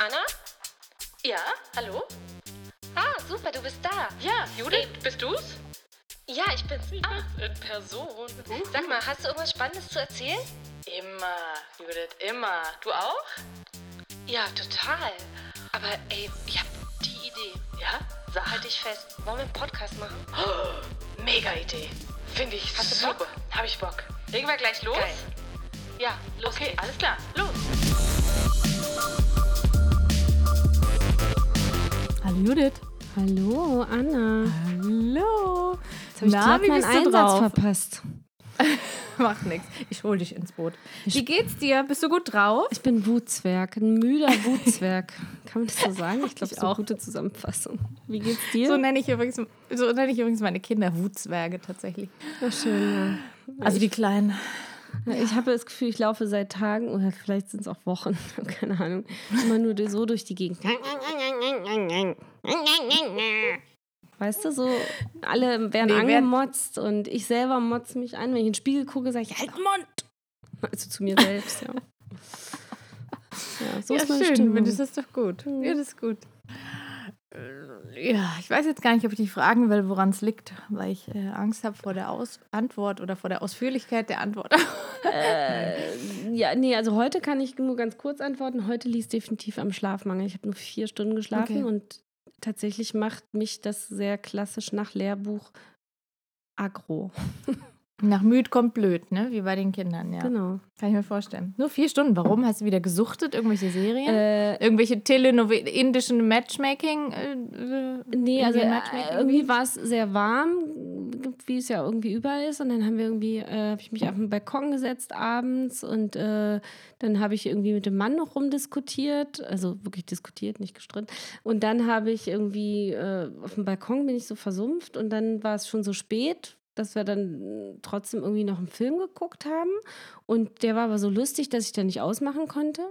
Anna? Ja, hallo? Ah, super, du bist da. Ja, Judith, bist du's? Ja, ich bin's. Ah, in Person. Sag mal, hast du irgendwas Spannendes zu erzählen? Immer, Judith, immer. Du auch? Ja, total. Aber ey, ich hab die Idee. Ja? Sag. Halt dich fest. Wollen wir einen Podcast machen? Oh, mega Idee. Finde ich super. Hast du Bock? Hab ich Bock. Legen wir gleich los? Geil. Ja, los geht's. Alles klar. Los. Hallo Judith. Hallo Anna. Hallo. Jetzt habe ich meinen Einsatz verpasst. Macht nichts. Ich hole dich ins Boot. Wie geht's dir? Bist du gut drauf? Ich bin Wutzwerg, ein müder Wutzwerg. Kann man das so sagen? Ich glaube, das ist eine gute Zusammenfassung. Wie geht's dir? So nenne ich übrigens meine Kinder, Wutzwerge tatsächlich. Ach, schön, ja. Also die Kleinen. Ja. Ich habe das Gefühl, ich laufe seit Tagen oder vielleicht sind es auch Wochen, keine Ahnung, immer nur so durch die Gegend. Weißt du, so alle werden angemotzt und ich selber motze mich an. Wenn ich in den Spiegel gucke, sage ich, halt den Mund! Also zu mir selbst, ja. Ja, so ja, ist meine schön, Stimmung. Das ist doch gut. Ja, das ist gut. Ja, ich weiß jetzt gar nicht, ob ich dich fragen will, woran es liegt, weil ich Angst habe vor der Antwort oder vor der Ausführlichkeit der Antwort. Ja, nee, also heute kann ich nur ganz kurz antworten. Heute liegt es definitiv am Schlafmangel. Ich habe nur 4 Stunden geschlafen und tatsächlich macht mich das sehr klassisch nach Lehrbuch aggro. Nach müd kommt blöd, ne? Wie bei den Kindern, ja. Genau. Kann ich mir vorstellen. Nur 4 Stunden. Warum? Hast du wieder gesuchtet? Irgendwelche Serien? Irgendwelche indischen Matchmaking? Nee, also irgendwie war es sehr warm, wie es ja irgendwie überall ist. Und dann haben wir irgendwie, habe ich mich auf den Balkon gesetzt abends und dann habe ich irgendwie mit dem Mann noch rumdiskutiert. Also wirklich diskutiert, nicht gestritten. Und dann habe ich irgendwie, auf dem Balkon bin ich so versumpft und dann war es schon so spät, dass wir dann trotzdem irgendwie noch einen Film geguckt haben. Und der war aber so lustig, dass ich den nicht ausmachen konnte.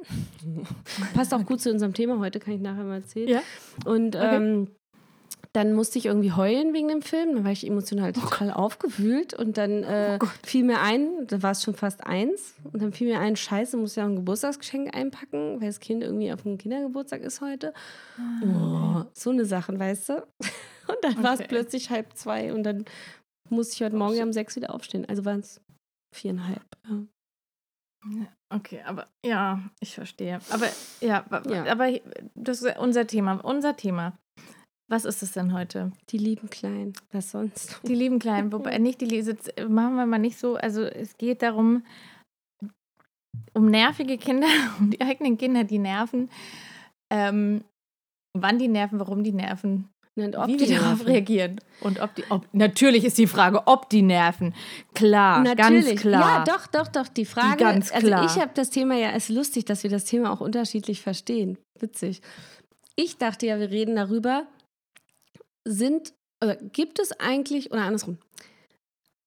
Passt auch gut zu unserem Thema heute, kann ich nachher mal erzählen. Ja? Und dann musste ich irgendwie heulen wegen dem Film. Dann war ich emotional total aufgewühlt. Und dann fiel mir ein, da war es schon fast 1. Und dann fiel mir ein, scheiße, muss ja noch ein Geburtstagsgeschenk einpacken, weil das Kind irgendwie auf dem Kindergeburtstag ist heute. Oh, so eine Sache, weißt du? Und dann war es plötzlich 1:30 und dann muss ich heute Morgen um 6 wieder aufstehen. Also waren es 4,5. Ja. Okay, aber ja, ich verstehe. Aber aber das ist unser Thema. Was ist es denn heute? Die lieben Kleinen. Was sonst? Die lieben Kleinen. Wobei nicht machen wir mal nicht so. Also es geht darum, um nervige Kinder, um die eigenen Kinder, die nerven. Wann die nerven, warum die nerven. Und ob die darauf reagieren. Und natürlich ist die Frage, ob die nerven. Klar, natürlich. Ganz klar. Ja, doch, die Frage. Die ganz klar. Also ich habe das Thema ja, es ist lustig, dass wir das Thema auch unterschiedlich verstehen. Witzig. Ich dachte ja, wir reden darüber, gibt es eigentlich, oder andersrum,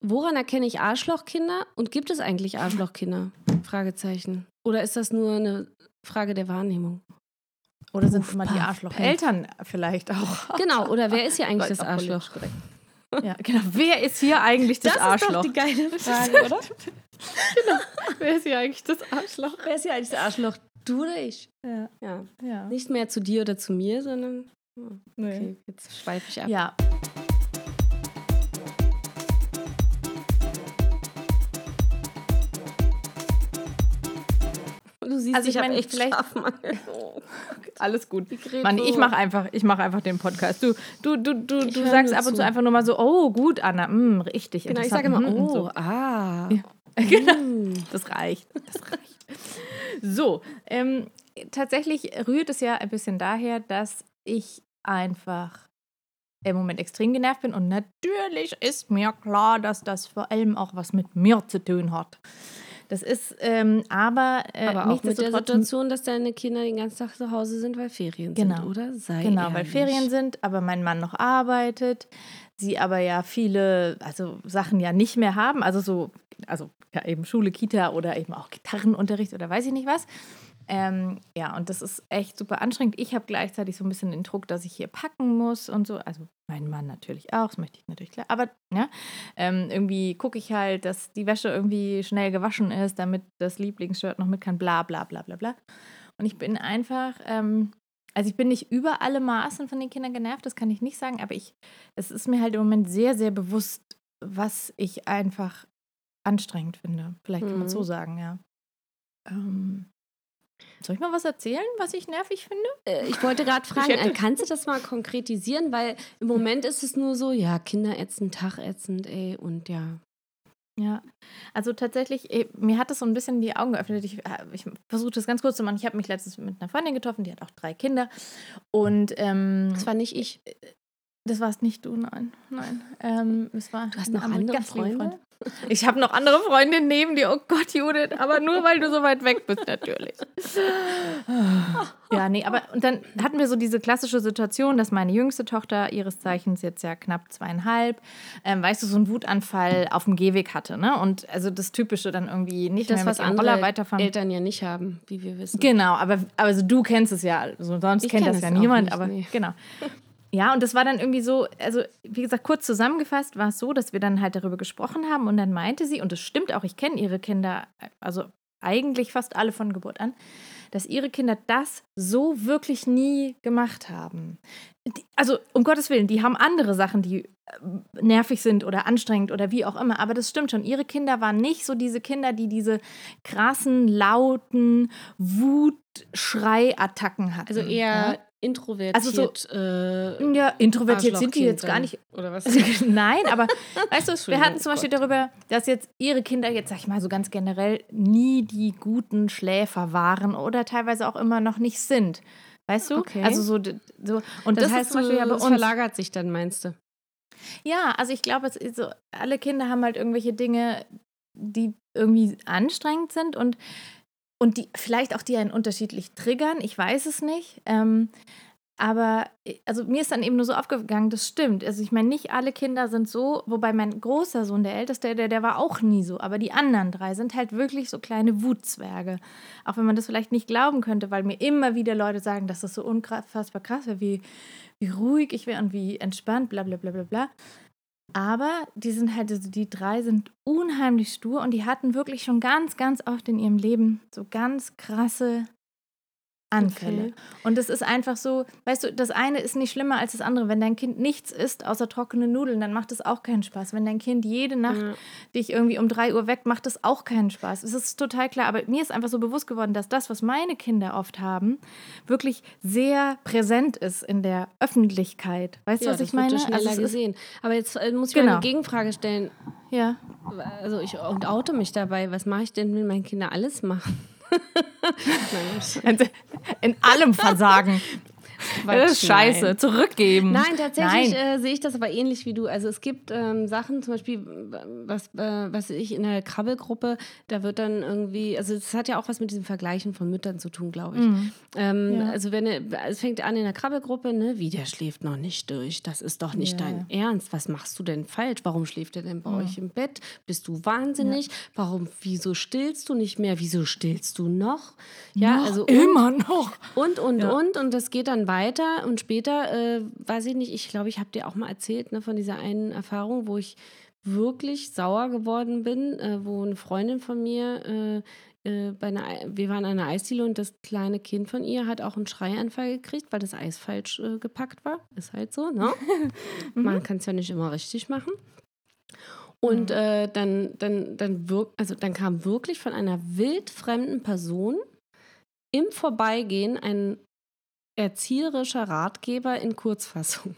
woran erkenne ich Arschlochkinder und gibt es eigentlich Arschlochkinder? Fragezeichen. Oder ist das nur eine Frage der Wahrnehmung? Oder sind es immer die Arschloch-Eltern vielleicht auch? Genau, oder wer ist hier eigentlich das Arschloch? Ja, genau. Wer ist hier eigentlich das Arschloch? Das ist doch die geile Frage, oder? Genau. Wer ist hier eigentlich das Arschloch? Wer ist hier eigentlich das Arschloch? Du oder ich? Ja. Nicht mehr zu dir oder zu mir, sondern... Okay, jetzt schweife ich ab. Ja. Du siehst, also ich habe echt Schlafmangel. Alles gut. Mann, ich mach einfach den Podcast. Du sagst ab und zu einfach nur mal so, oh gut, Anna, richtig genau, interessant. Genau, ich sage immer, oh, so. Ja. Genau, das reicht. So, tatsächlich rührt es ja ein bisschen daher, dass ich einfach im Moment extrem genervt bin und natürlich ist mir klar, dass das vor allem auch was mit mir zu tun hat. Das ist aber auch mit der Situation, dass deine Kinder den ganzen Tag zu Hause sind, weil Ferien sind, oder? Genau, weil Ferien sind, aber mein Mann noch arbeitet, sie aber ja viele Sachen ja nicht mehr haben, also eben Schule, Kita oder eben auch Gitarrenunterricht oder weiß ich nicht was. Ja, und das ist echt super anstrengend. Ich habe gleichzeitig so ein bisschen den Druck, dass ich hier packen muss und so. Also mein Mann natürlich auch, das möchte ich natürlich klar. Aber ja, irgendwie gucke ich halt, dass die Wäsche irgendwie schnell gewaschen ist, damit das Lieblingsshirt noch mit kann, bla bla bla bla bla. Und ich bin einfach, also ich bin nicht über alle Maßen von den Kindern genervt, das kann ich nicht sagen, aber es ist mir halt im Moment sehr, sehr bewusst, was ich einfach anstrengend finde. Vielleicht kann man es so sagen, ja. Soll ich mal was erzählen, was ich nervig finde? Ich wollte gerade fragen, kannst du das mal konkretisieren? Weil im Moment ist es nur so, ja, Kinder ätzend, tachätzend, ey, und ja. Ja, also tatsächlich, mir hat das so ein bisschen die Augen geöffnet. Ich versuche das ganz kurz zu machen. Ich habe mich letztens mit einer Freundin getroffen, die hat auch 3 Kinder. Und das war nicht ich. Das warst nicht du, nein. Nein. Es war, du hast noch andere Freunde? Ich habe noch andere Freunde neben dir. Oh Gott, Judith, aber nur, weil du so weit weg bist, natürlich. Ja, nee, aber und dann hatten wir so diese klassische Situation, dass meine jüngste Tochter, ihres Zeichens jetzt ja knapp 2,5, weißt du, so einen Wutanfall auf dem Gehweg hatte, ne? Und also das Typische dann irgendwie nicht das, mehr mit was andere Roller weiterfahren. Eltern ja nicht haben, wie wir wissen. Genau, aber also du kennst es ja, also sonst kennt das ja niemand, nicht, aber nee. Genau. Ja, und das war dann irgendwie so, also wie gesagt, kurz zusammengefasst war es so, dass wir dann halt darüber gesprochen haben und dann meinte sie, und das stimmt auch, ich kenne ihre Kinder, also eigentlich fast alle von Geburt an, dass ihre Kinder das so wirklich nie gemacht haben. Also um Gottes Willen, die haben andere Sachen, die nervig sind oder anstrengend oder wie auch immer, aber das stimmt schon, ihre Kinder waren nicht so diese Kinder, die diese krassen, lauten Wutschrei-Attacken hatten. Also eher... Ja? Introvertiert. Also so, ja, introvertiert sind die jetzt gar nicht. Oder was? Nein, aber weißt du, wir hatten zum Beispiel darüber, dass jetzt ihre Kinder jetzt, sag ich mal so ganz generell, nie die guten Schläfer waren oder teilweise auch immer noch nicht sind. Weißt du? Okay. Also so. Und das heißt, zum Beispiel ja bei uns. Das verlagert sich dann, meinst du? Ja, also ich glaube, so, alle Kinder haben halt irgendwelche Dinge, die irgendwie anstrengend sind und die vielleicht auch die einen unterschiedlich triggern, ich weiß es nicht. Aber also mir ist dann eben nur so aufgegangen, das stimmt. Also ich meine, nicht alle Kinder sind so, wobei mein großer Sohn, der Älteste, der war auch nie so. Aber die anderen 3 sind halt wirklich so kleine Wutzwerge. Auch wenn man das vielleicht nicht glauben könnte, weil mir immer wieder Leute sagen, dass das so unfassbar krass wäre, wie ruhig ich wäre und wie entspannt, bla bla bla bla bla. Aber die sind halt, also die 3 sind unheimlich stur und die hatten wirklich schon ganz, ganz oft in ihrem Leben so ganz krasse Anfälle. Okay. Und es ist einfach so, weißt du, das eine ist nicht schlimmer als das andere. Wenn dein Kind nichts isst außer trockene Nudeln, dann macht das auch keinen Spaß. Wenn dein Kind jede Nacht dich irgendwie um 3 Uhr weckt, macht das auch keinen Spaß. Es ist total klar, aber mir ist einfach so bewusst geworden, dass das, was meine Kinder oft haben, wirklich sehr präsent ist in der Öffentlichkeit. Weißt du, was ich meine? Ja, das wird schneller gesehen. Aber jetzt muss ich mal eine Gegenfrage stellen. Ja. Also ich oute mich dabei. Was mache ich denn, wenn meine Kinder alles machen? In allem versagen. Das ist scheiße. Nein. Zurückgeben. Nein, tatsächlich sehe ich das aber ähnlich wie du. Also es gibt Sachen, zum Beispiel, was ich in der Krabbelgruppe, da wird dann irgendwie, also das hat ja auch was mit diesem Vergleichen von Müttern zu tun, glaube ich. Also es fängt an in der Krabbelgruppe, ne, wie der schläft noch nicht durch, das ist doch nicht dein Ernst, was machst du denn falsch, warum schläft er denn bei euch im Bett, bist du wahnsinnig, warum, wieso stillst du nicht mehr, wieso stillst du noch? Ja, noch also immer noch. Und das geht dann weiter und später, weiß ich nicht, ich glaube, ich habe dir auch mal erzählt, ne, von dieser einen Erfahrung, wo ich wirklich sauer geworden bin, wo eine Freundin von mir, wir waren an einer Eisdiele und das kleine Kind von ihr hat auch einen Schreianfall gekriegt, weil das Eis falsch gepackt war. Ist halt so, ne? Man kann es ja nicht immer richtig machen. Und dann kam wirklich von einer wildfremden Person im Vorbeigehen ein erzieherischer Ratgeber in Kurzfassung.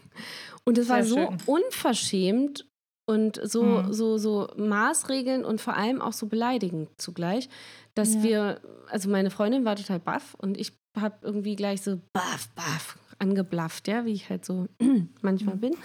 Und es war so unverschämt und so, so maßregelnd und vor allem auch so beleidigend zugleich, dass wir, also meine Freundin war total baff und ich habe irgendwie gleich so baff angeblafft, ja, wie ich halt so manchmal bin.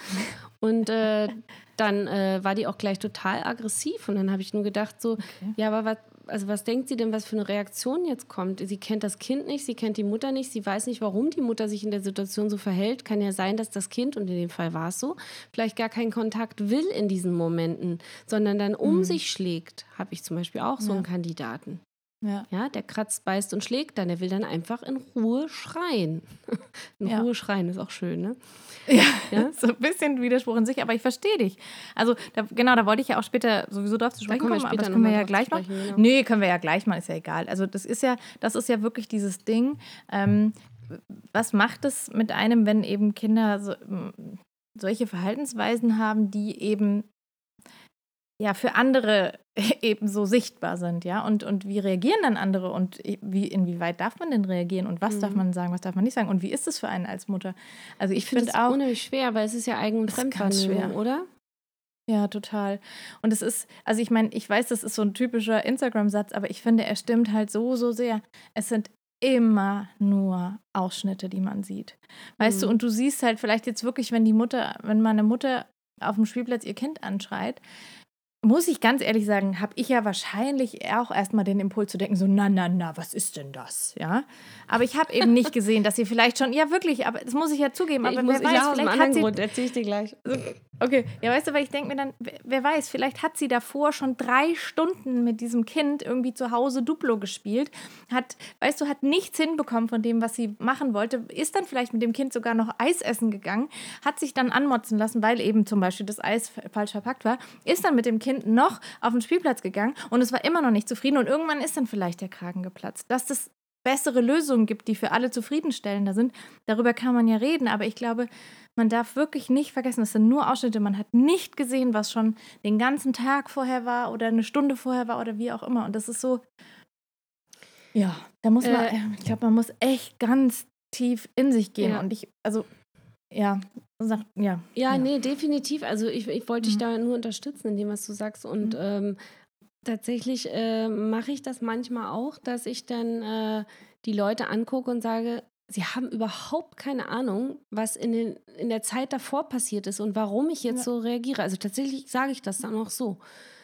Und dann war die auch gleich total aggressiv und dann habe ich nur gedacht so, ja, aber was denkt sie denn, was für eine Reaktion jetzt kommt? Sie kennt das Kind nicht, sie kennt die Mutter nicht, sie weiß nicht, warum die Mutter sich in der Situation so verhält. Kann ja sein, dass das Kind, und in dem Fall war es so, vielleicht gar keinen Kontakt will in diesen Momenten, sondern dann um sich schlägt. Habe ich zum Beispiel auch so einen Kandidaten. Ja, der kratzt, beißt und schlägt dann. Der will dann einfach in Ruhe schreien. Ruhe schreien ist auch schön, ne? Ja, so ein bisschen Widerspruch in sich, aber ich verstehe dich. Also, da wollte ich ja auch später sowieso drauf zu sprechen kommen, aber das können wir ja gleich machen. Genau. Nee, können wir ja gleich machen, ist ja egal. Also, das ist ja wirklich dieses Ding. Was macht es mit einem, wenn eben Kinder solche Verhaltensweisen haben, die eben ja für andere eben so sichtbar sind, ja? Und wie reagieren dann andere und inwieweit darf man denn reagieren und was darf man sagen, was darf man nicht sagen und wie ist es für einen als Mutter? Also ich finde es auch unheimlich schwer, weil es ist ja Eigen- und Fremdwahrnehmung, oder? Ja, total. Und es ist, also ich meine, ich weiß, das ist so ein typischer Instagram-Satz, aber ich finde, er stimmt halt so sehr. Es sind immer nur Ausschnitte, die man sieht. Weißt du, und du siehst halt vielleicht jetzt wirklich, wenn meine Mutter auf dem Spielplatz ihr Kind anschreit, muss ich ganz ehrlich sagen, habe ich ja wahrscheinlich auch erstmal den Impuls zu denken, so na, was ist denn das? Ja? Aber ich habe eben nicht gesehen, dass sie vielleicht schon, ja wirklich, aber das muss ich ja zugeben, aber vielleicht erzähle ich dir gleich. Okay, ja, weißt du, weil ich denke mir dann, wer weiß, vielleicht hat sie davor schon 3 Stunden mit diesem Kind irgendwie zu Hause Duplo gespielt, hat nichts hinbekommen von dem, was sie machen wollte, ist dann vielleicht mit dem Kind sogar noch Eis essen gegangen, hat sich dann anmotzen lassen, weil eben zum Beispiel das Eis falsch verpackt war, ist dann mit dem Kind noch auf den Spielplatz gegangen und es war immer noch nicht zufrieden und irgendwann ist dann vielleicht der Kragen geplatzt. Dass es bessere Lösungen gibt, die für alle zufriedenstellender sind, darüber kann man ja reden, aber ich glaube, man darf wirklich nicht vergessen, das sind nur Ausschnitte, man hat nicht gesehen, was schon den ganzen Tag vorher war oder eine Stunde vorher war oder wie auch immer und das ist so, ja, da muss man, ich glaube, man muss echt ganz tief in sich gehen und nee, definitiv. Also ich wollte dich da nur unterstützen in dem, was du sagst. Und tatsächlich mache ich das manchmal auch, dass ich dann die Leute angucke und sage, sie haben überhaupt keine Ahnung, was in der Zeit davor passiert ist und warum ich jetzt so reagiere. Also tatsächlich sage ich das dann auch so,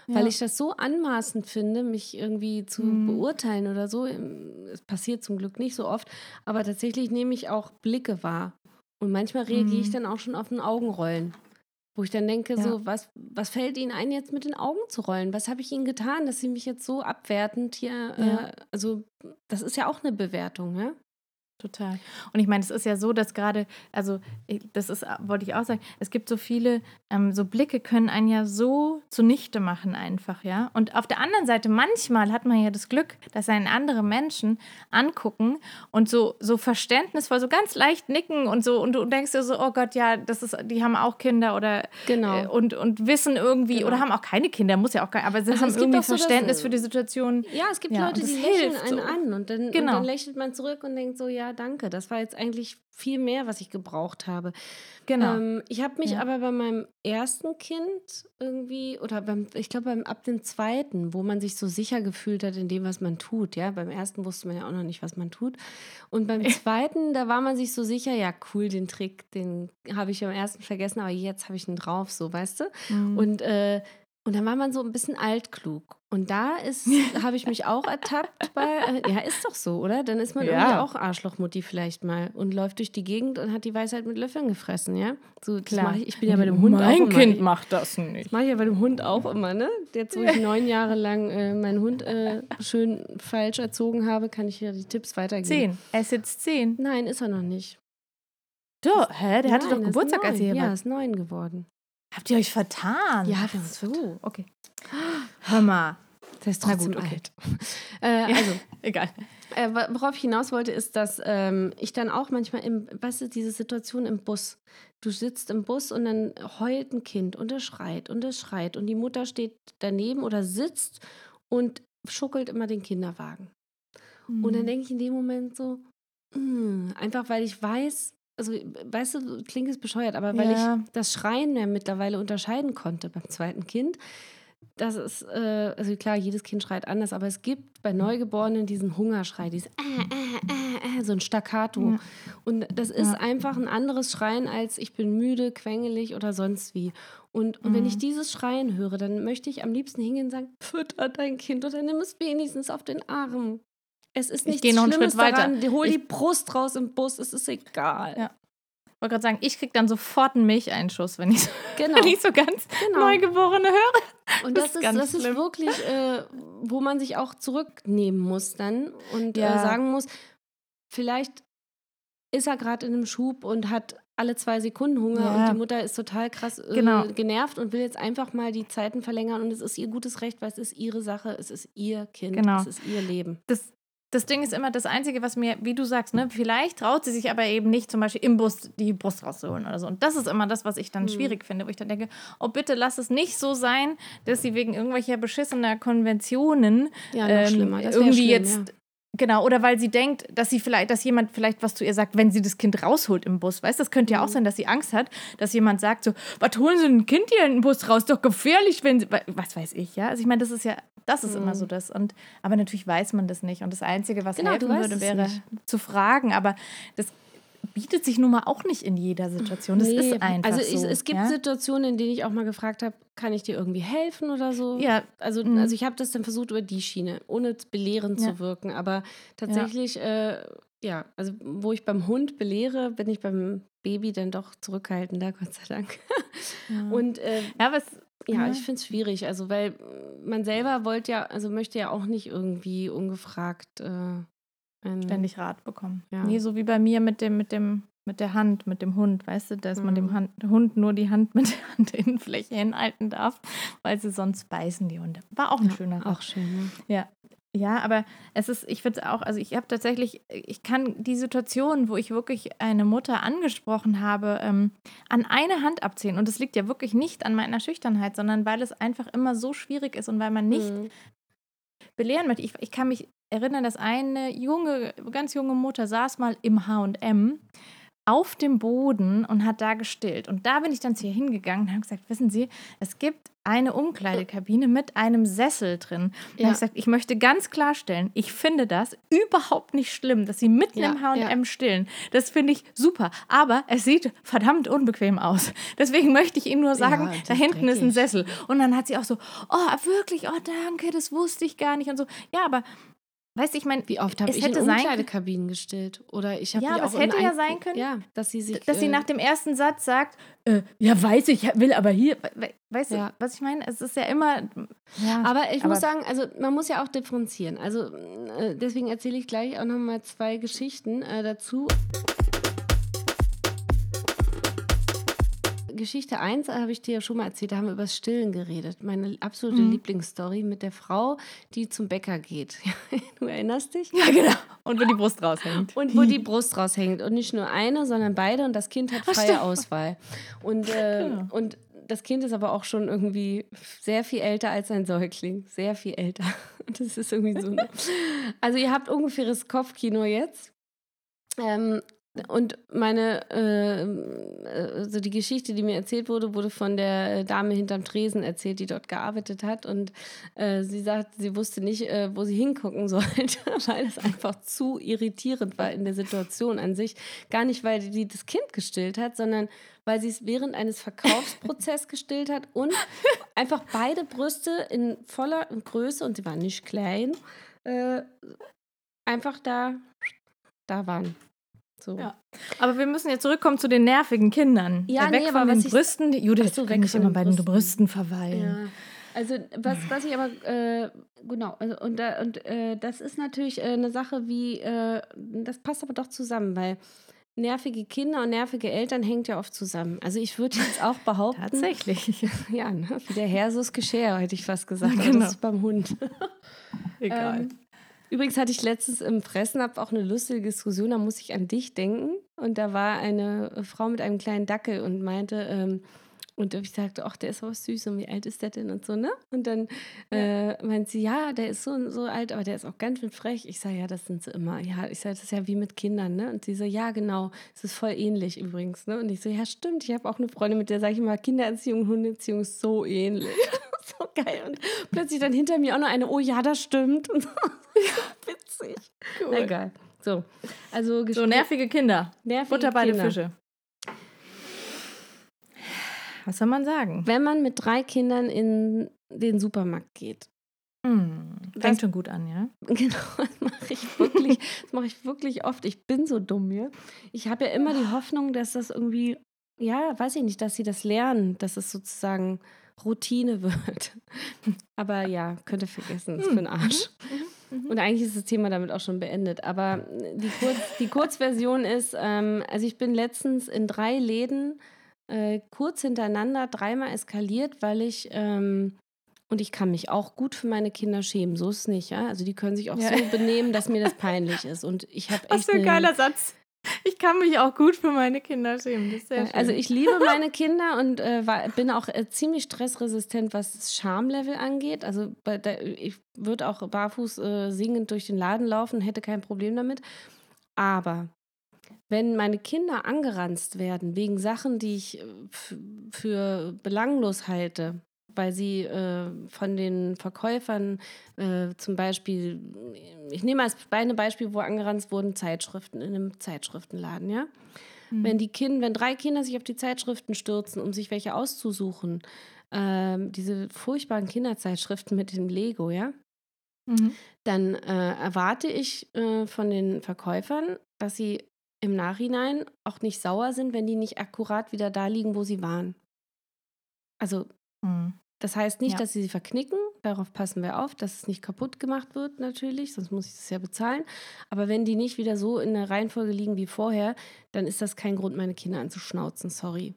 weil ich das so anmaßend finde, mich irgendwie zu beurteilen oder so. Es passiert zum Glück nicht so oft, aber tatsächlich nehme ich auch Blicke wahr. Und manchmal reagiere ich dann auch schon auf ein Augenrollen, wo ich dann denke, so, was fällt Ihnen ein, jetzt mit den Augen zu rollen? Was habe ich Ihnen getan, dass Sie mich jetzt so abwertend hier, also das ist ja auch eine Bewertung, ja? Total. Und ich meine, es ist ja so, dass gerade, also das ist, wollte ich auch sagen, es gibt so viele, so Blicke können einen ja so zunichte machen einfach, ja. Und auf der anderen Seite, manchmal hat man ja das Glück, dass einen andere Menschen angucken und so verständnisvoll, so ganz leicht nicken und so und du denkst dir so, oh Gott, ja, das ist, die haben auch Kinder oder und wissen irgendwie oder haben auch keine Kinder, muss ja auch aber sie haben irgendwie Verständnis für die Situation. Ja, es gibt Leute, die lächeln einen an und dann lächelt man zurück und denkt so, ja, danke. Das war jetzt eigentlich viel mehr, was ich gebraucht habe. Genau. Ich habe mich aber bei meinem ersten Kind irgendwie, oder ab dem zweiten, wo man sich so sicher gefühlt hat in dem, was man tut. Ja, beim ersten wusste man ja auch noch nicht, was man tut. Und beim zweiten, da war man sich so sicher, ja, cool, den Trick, den habe ich am ersten vergessen, aber jetzt habe ich ihn drauf, so, weißt du? Mhm. Und dann war man so ein bisschen altklug. Und da habe ich mich auch ertappt bei, ja, ist doch so, oder? Dann ist man irgendwie auch Arschlochmutti vielleicht mal und läuft durch die Gegend und hat die Weisheit mit Löffeln gefressen, ja? So, klar. Ich bin ja bei dem Hund auch immer. Mein Kind macht das nicht. Das mache ich ja bei dem Hund auch immer, ne? Jetzt, wo ich 9 Jahre lang meinen Hund schön falsch erzogen habe, kann ich ja die Tipps weitergeben. 10. Er ist jetzt 10. Nein, ist er noch nicht. Doch, hä? Der hatte doch Geburtstag, als er hier war. Ja, ist 9 geworden. Habt ihr euch vertan? Ja, so. Okay. Hör mal. Das ist trotzdem gut, okay. Also, egal. Worauf ich hinaus wollte, ist, dass ich dann auch manchmal, weißt du, diese Situation im Bus. Du sitzt im Bus und dann heult ein Kind und es schreit. Und die Mutter steht daneben oder sitzt und schuckelt immer den Kinderwagen. Mhm. Und dann denke ich in dem Moment so, einfach weil ich weiß, also, weißt du, klingt es bescheuert, aber weil ich das Schreien ja mittlerweile unterscheiden konnte beim zweiten Kind. Das ist, also klar, jedes Kind schreit anders, aber es gibt bei Neugeborenen diesen Hungerschrei, dieses so ein Staccato. Ja. Und das ist einfach ein anderes Schreien als ich bin müde, quengelig oder sonst wie. Und wenn ich dieses Schreien höre, dann möchte ich am liebsten hingehen und sagen, fütter dein Kind oder nimm es wenigstens auf den Arm. Es ist nichts Schlimmes daran, hol die Brust raus im Bus, es ist egal. Ja. wollte gerade sagen, ich kriege dann sofort einen Milcheinschuss, wenn ich so, wenn ich so ganz Neugeborene höre. Und das ist wirklich, wo man sich auch zurücknehmen muss dann und sagen muss, vielleicht ist er gerade in einem Schub und hat alle 2 Sekunden Hunger und die Mutter ist total krass genervt und will jetzt einfach mal die Zeiten verlängern und es ist ihr gutes Recht, weil es ist ihre Sache, es ist ihr Kind, es ist ihr Leben. Das Ding ist immer das Einzige, was mir, wie du sagst, ne, vielleicht traut sie sich aber eben nicht, zum Beispiel im Bus die Brust rauszuholen oder so. Und das ist immer das, was ich dann schwierig finde, wo ich dann denke, oh bitte lass es nicht so sein, dass sie wegen irgendwelcher beschissener Konventionen oder weil sie denkt, dass jemand vielleicht was zu ihr sagt, wenn sie das Kind rausholt im Bus, weißt, das könnte ja auch sein, dass sie Angst hat, dass jemand sagt so, was holen Sie ein Kind hier in den Bus raus, doch gefährlich, wenn sie, was weiß ich, ja, also ich meine, das ist immer so das und, aber natürlich weiß man das nicht und das Einzige, was helfen würde, wäre zu fragen, aber das bietet sich nun mal auch nicht in jeder Situation. Das ist einfach so. Also es gibt Situationen, in denen ich auch mal gefragt habe, kann ich dir irgendwie helfen oder so? Ja. Also ich habe das dann versucht über die Schiene, ohne belehrend zu wirken. Aber tatsächlich, also wo ich beim Hund belehre, bin ich beim Baby dann doch zurückhaltender, Gott sei Dank. Ja. Und ich finde es schwierig. Also weil man selber möchte ja auch nicht irgendwie ungefragt ständig Rat bekommen. Ja. Nee, so wie bei mir mit dem Hund, weißt du, dass man dem Hund nur die Hand mit der Handinnenfläche hinhalten darf, weil sie sonst beißen, die Hunde. War auch ein schöner Rat. Auch schön. Ja. Ja, aber ich finde es auch, also ich habe tatsächlich, ich kann die Situation, wo ich wirklich eine Mutter angesprochen habe, an eine Hand abzählen. Und das liegt ja wirklich nicht an meiner Schüchternheit, sondern weil es einfach immer so schwierig ist und weil man nicht belehren möchte. Ich kann mich erinnern, dass eine ganz junge Mutter saß mal im H&M auf dem Boden und hat da gestillt. Und da bin ich dann zu ihr hingegangen und habe gesagt, wissen Sie, es gibt eine Umkleidekabine mit einem Sessel drin. Und habe ich gesagt, ich möchte ganz klarstellen, ich finde das überhaupt nicht schlimm, dass Sie mitten im H&M stillen. Das finde ich super. Aber es sieht verdammt unbequem aus. Deswegen möchte ich Ihnen nur sagen, da hinten ist ein Sessel. Und dann hat sie auch so, oh wirklich, oh danke, das wusste ich gar nicht und so. Ja, aber weißt du, ich meine, wie oft habe ich in Umkleidekabinen gestillt? Oder ich habe aber es hätte ja sein können, dass sie sich, dass sie nach dem ersten Satz sagt, weiß ich, will aber hier, weißt du, was ich meine? Es ist ja immer, aber ich muss sagen, also man muss ja auch differenzieren. Also deswegen erzähle ich gleich auch nochmal 2 Geschichten dazu. Geschichte 1 habe ich dir ja schon mal erzählt, da haben wir über das Stillen geredet. Meine absolute Lieblingsstory mit der Frau, die zum Bäcker geht. Du erinnerst dich? Ja, genau. Und wo die Brust raushängt. Und nicht nur eine, sondern beide. Und das Kind hat freie Auswahl. Und, und das Kind ist aber auch schon irgendwie sehr viel älter als ein Säugling. Sehr viel älter. Das ist irgendwie so. Also ihr habt ungefähres Kopfkino jetzt. Und meine, also die Geschichte, die mir erzählt wurde, wurde von der Dame hinterm Tresen erzählt, die dort gearbeitet hat. Und sie sagt, sie wusste nicht, wo sie hingucken sollte, weil es einfach zu irritierend war in der Situation an sich. Gar nicht, weil sie das Kind gestillt hat, sondern weil sie es während eines Verkaufsprozesses gestillt hat und einfach beide Brüste in voller Größe, und sie waren nicht klein, einfach da waren. So. Ja. Aber wir müssen jetzt zurückkommen zu den nervigen Kindern. Ja, weg von den Brüsten. Judith, du kannst immer bei den Brüsten verweilen. Ja. Also was ich aber, das ist natürlich eine Sache, das passt aber doch zusammen, weil nervige Kinder und nervige Eltern hängt ja oft zusammen. Also ich würde jetzt auch behaupten. Tatsächlich. Ja, ne? Wie der Hersus Geschirr, hätte ich fast gesagt. Genau. Aber das ist beim Hund. Egal. Übrigens hatte ich letztens im Fressnapf auch eine lustige Diskussion, da muss ich an dich denken. Und da war eine Frau mit einem kleinen Dackel und meinte, und ich sagte, ach, der ist aber süß und wie alt ist der denn und so, ne? Und dann meint sie, ja, der ist so und so alt, aber der ist auch ganz schön frech. Ich sage, ja, das sind sie immer. Ja, ich sage, das ist ja wie mit Kindern, ne? Und sie so, ja, genau, es ist voll ähnlich übrigens, ne? Und ich so, ja, stimmt, ich habe auch eine Freundin, mit der sage ich immer, Kindererziehung und Hundeerziehung ist so ähnlich. So geil. Und plötzlich dann hinter mir auch noch eine, oh ja, das stimmt. Und so, witzig. Cool. Egal. So. Also so nervige Kinder. Butter bei den Fische. Was soll man sagen? Wenn man mit 3 Kindern in den Supermarkt geht Fängt schon gut an, ja? Genau, das mache ich wirklich oft. Ich bin so dumm, ja? Ich habe ja immer die Hoffnung, dass das irgendwie, ja, weiß ich nicht, dass sie das lernen, dass es sozusagen Routine wird. Aber ja, könnt ihr vergessen, das ist für den Arsch. Und eigentlich ist das Thema damit auch schon beendet. Aber die Kurzversion ist, also ich bin letztens in 3 Läden kurz hintereinander 3-mal eskaliert, weil ich... Und ich kann mich auch gut für meine Kinder schämen, so ist es nicht. Ja? Also die können sich auch so benehmen, dass mir das peinlich ist. Und ich habe echt was für ein geiler Satz. Ich kann mich auch gut für meine Kinder schämen. Das ist sehr schön. Also ich liebe meine Kinder und bin auch ziemlich stressresistent, was das Schamlevel angeht. Also ich würde auch barfuß singend durch den Laden laufen, hätte kein Problem damit. Aber wenn meine Kinder angeranzt werden wegen Sachen, die ich für belanglos halte, weil sie von den Verkäufern zum Beispiel, ich nehme als Beispiel, wo angeranzt wurden, Zeitschriften in einem Zeitschriftenladen, ja? Mhm. Wenn 3 Kinder sich auf die Zeitschriften stürzen, um sich welche auszusuchen, diese furchtbaren Kinderzeitschriften mit dem Lego, ja? Mhm. Dann erwarte ich von den Verkäufern, dass sie im Nachhinein auch nicht sauer sind, wenn die nicht akkurat wieder da liegen, wo sie waren. Also das heißt nicht, dass sie verknicken, darauf passen wir auf, dass es nicht kaputt gemacht wird natürlich, sonst muss ich das ja bezahlen. Aber wenn die nicht wieder so in der Reihenfolge liegen wie vorher, dann ist das kein Grund, meine Kinder anzuschnauzen, sorry.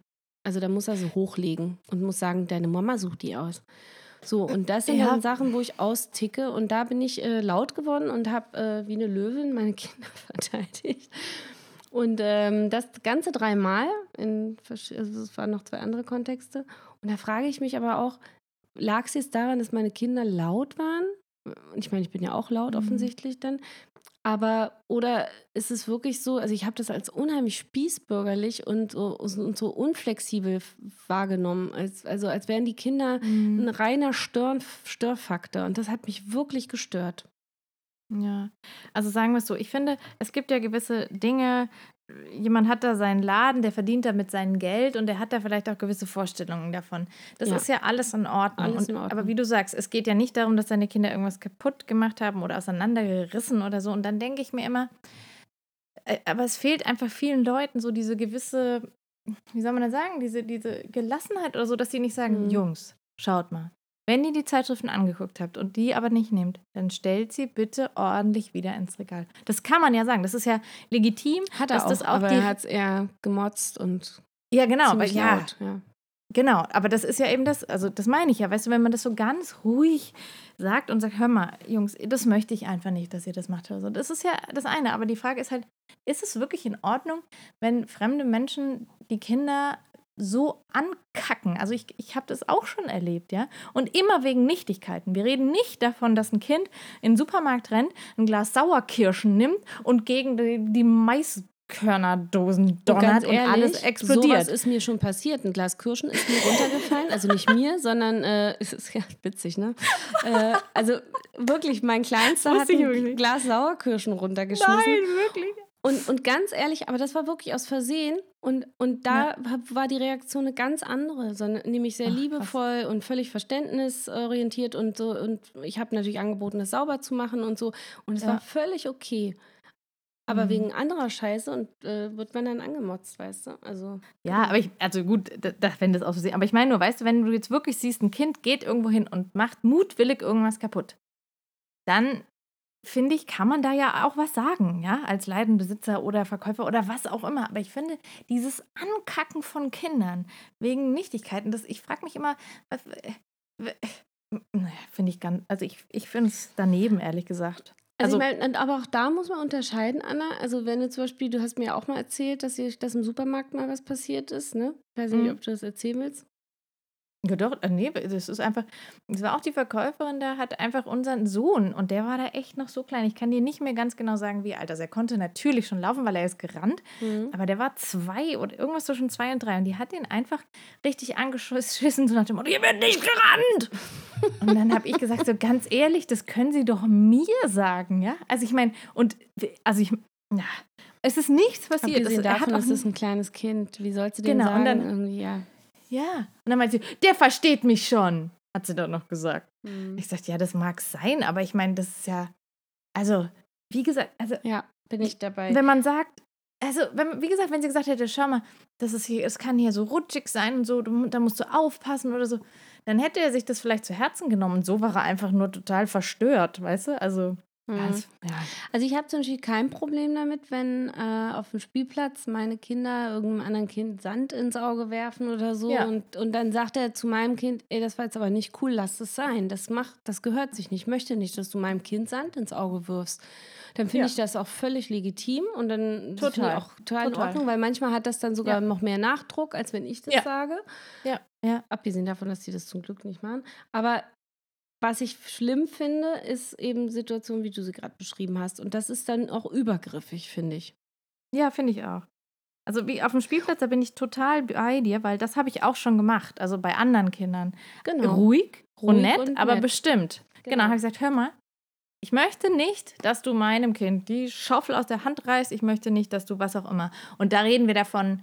Also da muss er so hochlegen und muss sagen, deine Mama sucht die aus. So, und das sind dann Sachen, wo ich austicke und da bin ich laut geworden und habe wie eine Löwin meine Kinder verteidigt. Und das Ganze 3-mal, also es waren noch 2 andere Kontexte. Und da frage ich mich aber auch, lag es jetzt daran, dass meine Kinder laut waren? Ich meine, ich bin ja auch laut offensichtlich dann. Aber, oder ist es wirklich so, also ich habe das als unheimlich spießbürgerlich und so unflexibel wahrgenommen. Als wären die Kinder ein reiner Störfaktor. Und das hat mich wirklich gestört. Ja, also sagen wir es so, ich finde, es gibt ja gewisse Dinge, jemand hat da seinen Laden, der verdient damit sein Geld und der hat da vielleicht auch gewisse Vorstellungen davon. Das ist ja alles in Ordnung. Alles in Ordnung. Aber wie du sagst, es geht ja nicht darum, dass deine Kinder irgendwas kaputt gemacht haben oder auseinandergerissen oder so. Und dann denke ich mir immer, aber es fehlt einfach vielen Leuten so diese gewisse, wie soll man das sagen, diese Gelassenheit oder so, dass die nicht sagen, Jungs, schaut mal. Wenn ihr die Zeitschriften angeguckt habt und die aber nicht nehmt, dann stellt sie bitte ordentlich wieder ins Regal. Das kann man ja sagen. Das ist ja legitim. Hat er dass auch, das auch aber er hat es eher gemotzt und ja, genau, ziemlich laut. Ja. Genau, aber das ist ja eben das, also das meine ich ja, weißt du, wenn man das so ganz ruhig sagt und sagt, hör mal, Jungs, das möchte ich einfach nicht, dass ihr das macht. Also das ist ja das eine, aber die Frage ist halt, ist es wirklich in Ordnung, wenn fremde Menschen die Kinder so ankacken. Also ich habe das auch schon erlebt, ja. Und immer wegen Nichtigkeiten. Wir reden nicht davon, dass ein Kind in den Supermarkt rennt, ein Glas Sauerkirschen nimmt und gegen die Maiskörnerdosen donnert und alles explodiert. Sowas ist mir schon passiert. Ein Glas Kirschen ist mir runtergefallen. Also nicht mir, sondern es ist ja witzig, ne? Also wirklich, mein Kleinster hat ein Glas Sauerkirschen runtergeschmissen. Nein, wirklich. Und ganz ehrlich, aber das war wirklich aus Versehen und da war die Reaktion eine ganz andere, sondern nämlich sehr liebevoll und völlig verständnisorientiert und so und ich habe natürlich angeboten, das sauber zu machen und so und es war völlig okay. Aber wegen anderer Scheiße und wird man dann angemotzt, weißt du? Also, ja, aber wenn das auch so sehen, aber ich meine nur, weißt du, wenn du jetzt wirklich siehst, ein Kind geht irgendwo hin und macht mutwillig irgendwas kaputt, dann finde ich, kann man da ja auch was sagen, ja, als Ladenbesitzer oder Verkäufer oder was auch immer. Aber ich finde, dieses Ankacken von Kindern wegen Nichtigkeiten, ich frage mich immer, finde ich ganz, also ich finde es daneben, ehrlich gesagt. Also ich meine, aber auch da muss man unterscheiden, Anna. Also wenn du zum Beispiel, du hast mir ja auch mal erzählt, dass im Supermarkt mal was passiert ist, ne? Ich weiß nicht, ob du das erzählen willst. Ja doch, nee, das ist einfach, das war auch die Verkäuferin, da hat einfach unseren Sohn und der war da echt noch so klein, ich kann dir nicht mehr ganz genau sagen, wie alt, also er konnte natürlich schon laufen, weil er ist gerannt, aber der war 2 oder irgendwas zwischen 2 und 3 und die hat ihn einfach richtig angeschissen, so nach dem Motto, ihr werdet nicht gerannt! Und dann habe ich gesagt, so ganz ehrlich, das können sie doch mir sagen, ja, also ich meine, es ist nichts passiert. Abgesehen davon, es ist ein kleines Kind, wie sollst du dem sagen, und dann, irgendwie, ja. Ja, und dann meinte sie, der versteht mich schon, hat sie doch noch gesagt. Ich sagte, ja, das mag sein, aber ich meine, das ist ja, also, wie gesagt, also. Ja, bin ich dabei. Wenn man sagt, also, wenn sie gesagt hätte, schau mal, das ist hier, es kann hier so rutschig sein und so, da musst du aufpassen oder so, dann hätte er sich das vielleicht zu Herzen genommen und so war er einfach nur total verstört, weißt du, also. Ja. Also ich habe zum Beispiel kein Problem damit, wenn auf dem Spielplatz meine Kinder irgendeinem anderen Kind Sand ins Auge werfen oder so, ja. Und dann sagt er zu meinem Kind, ey, das war jetzt aber nicht cool, lass es sein, das gehört sich nicht, ich möchte nicht, dass du meinem Kind Sand ins Auge wirfst. Dann finde ich das auch völlig legitim und dann total. Auch total in Ordnung, weil manchmal hat das dann sogar noch mehr Nachdruck, als wenn ich das sage. Ja. Ja. Abgesehen davon, dass die das zum Glück nicht machen, aber was ich schlimm finde, ist eben Situationen, wie du sie gerade beschrieben hast. Und das ist dann auch übergriffig, finde ich. Ja, finde ich auch. Also wie auf dem Spielplatz, da bin ich total bei dir, weil das habe ich auch schon gemacht. Also bei anderen Kindern. Genau. Ruhig und nett, aber bestimmt. Genau, habe ich gesagt, hör mal, ich möchte nicht, dass du meinem Kind die Schaufel aus der Hand reißt. Ich möchte nicht, dass du was auch immer. Und da reden wir davon,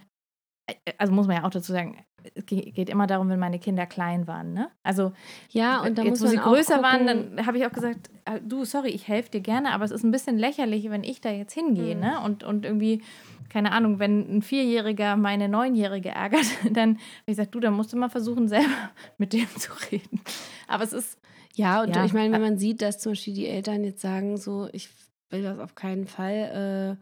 also muss man ja auch dazu sagen, es geht immer darum, wenn meine Kinder klein waren, ne? Also, ja, und dann jetzt, wo sie größer waren, dann habe ich auch gesagt, du, sorry, ich helfe dir gerne, aber es ist ein bisschen lächerlich, wenn ich da jetzt hingehe, ne? Und irgendwie, keine Ahnung, wenn ein Vierjähriger meine Neunjährige ärgert, dann habe ich gesagt, du, dann musst du mal versuchen, selber mit dem zu reden. Aber es ist... Ja, und ich meine, wenn man sieht, dass zum Beispiel die Eltern jetzt sagen, so, ich will das auf keinen Fall...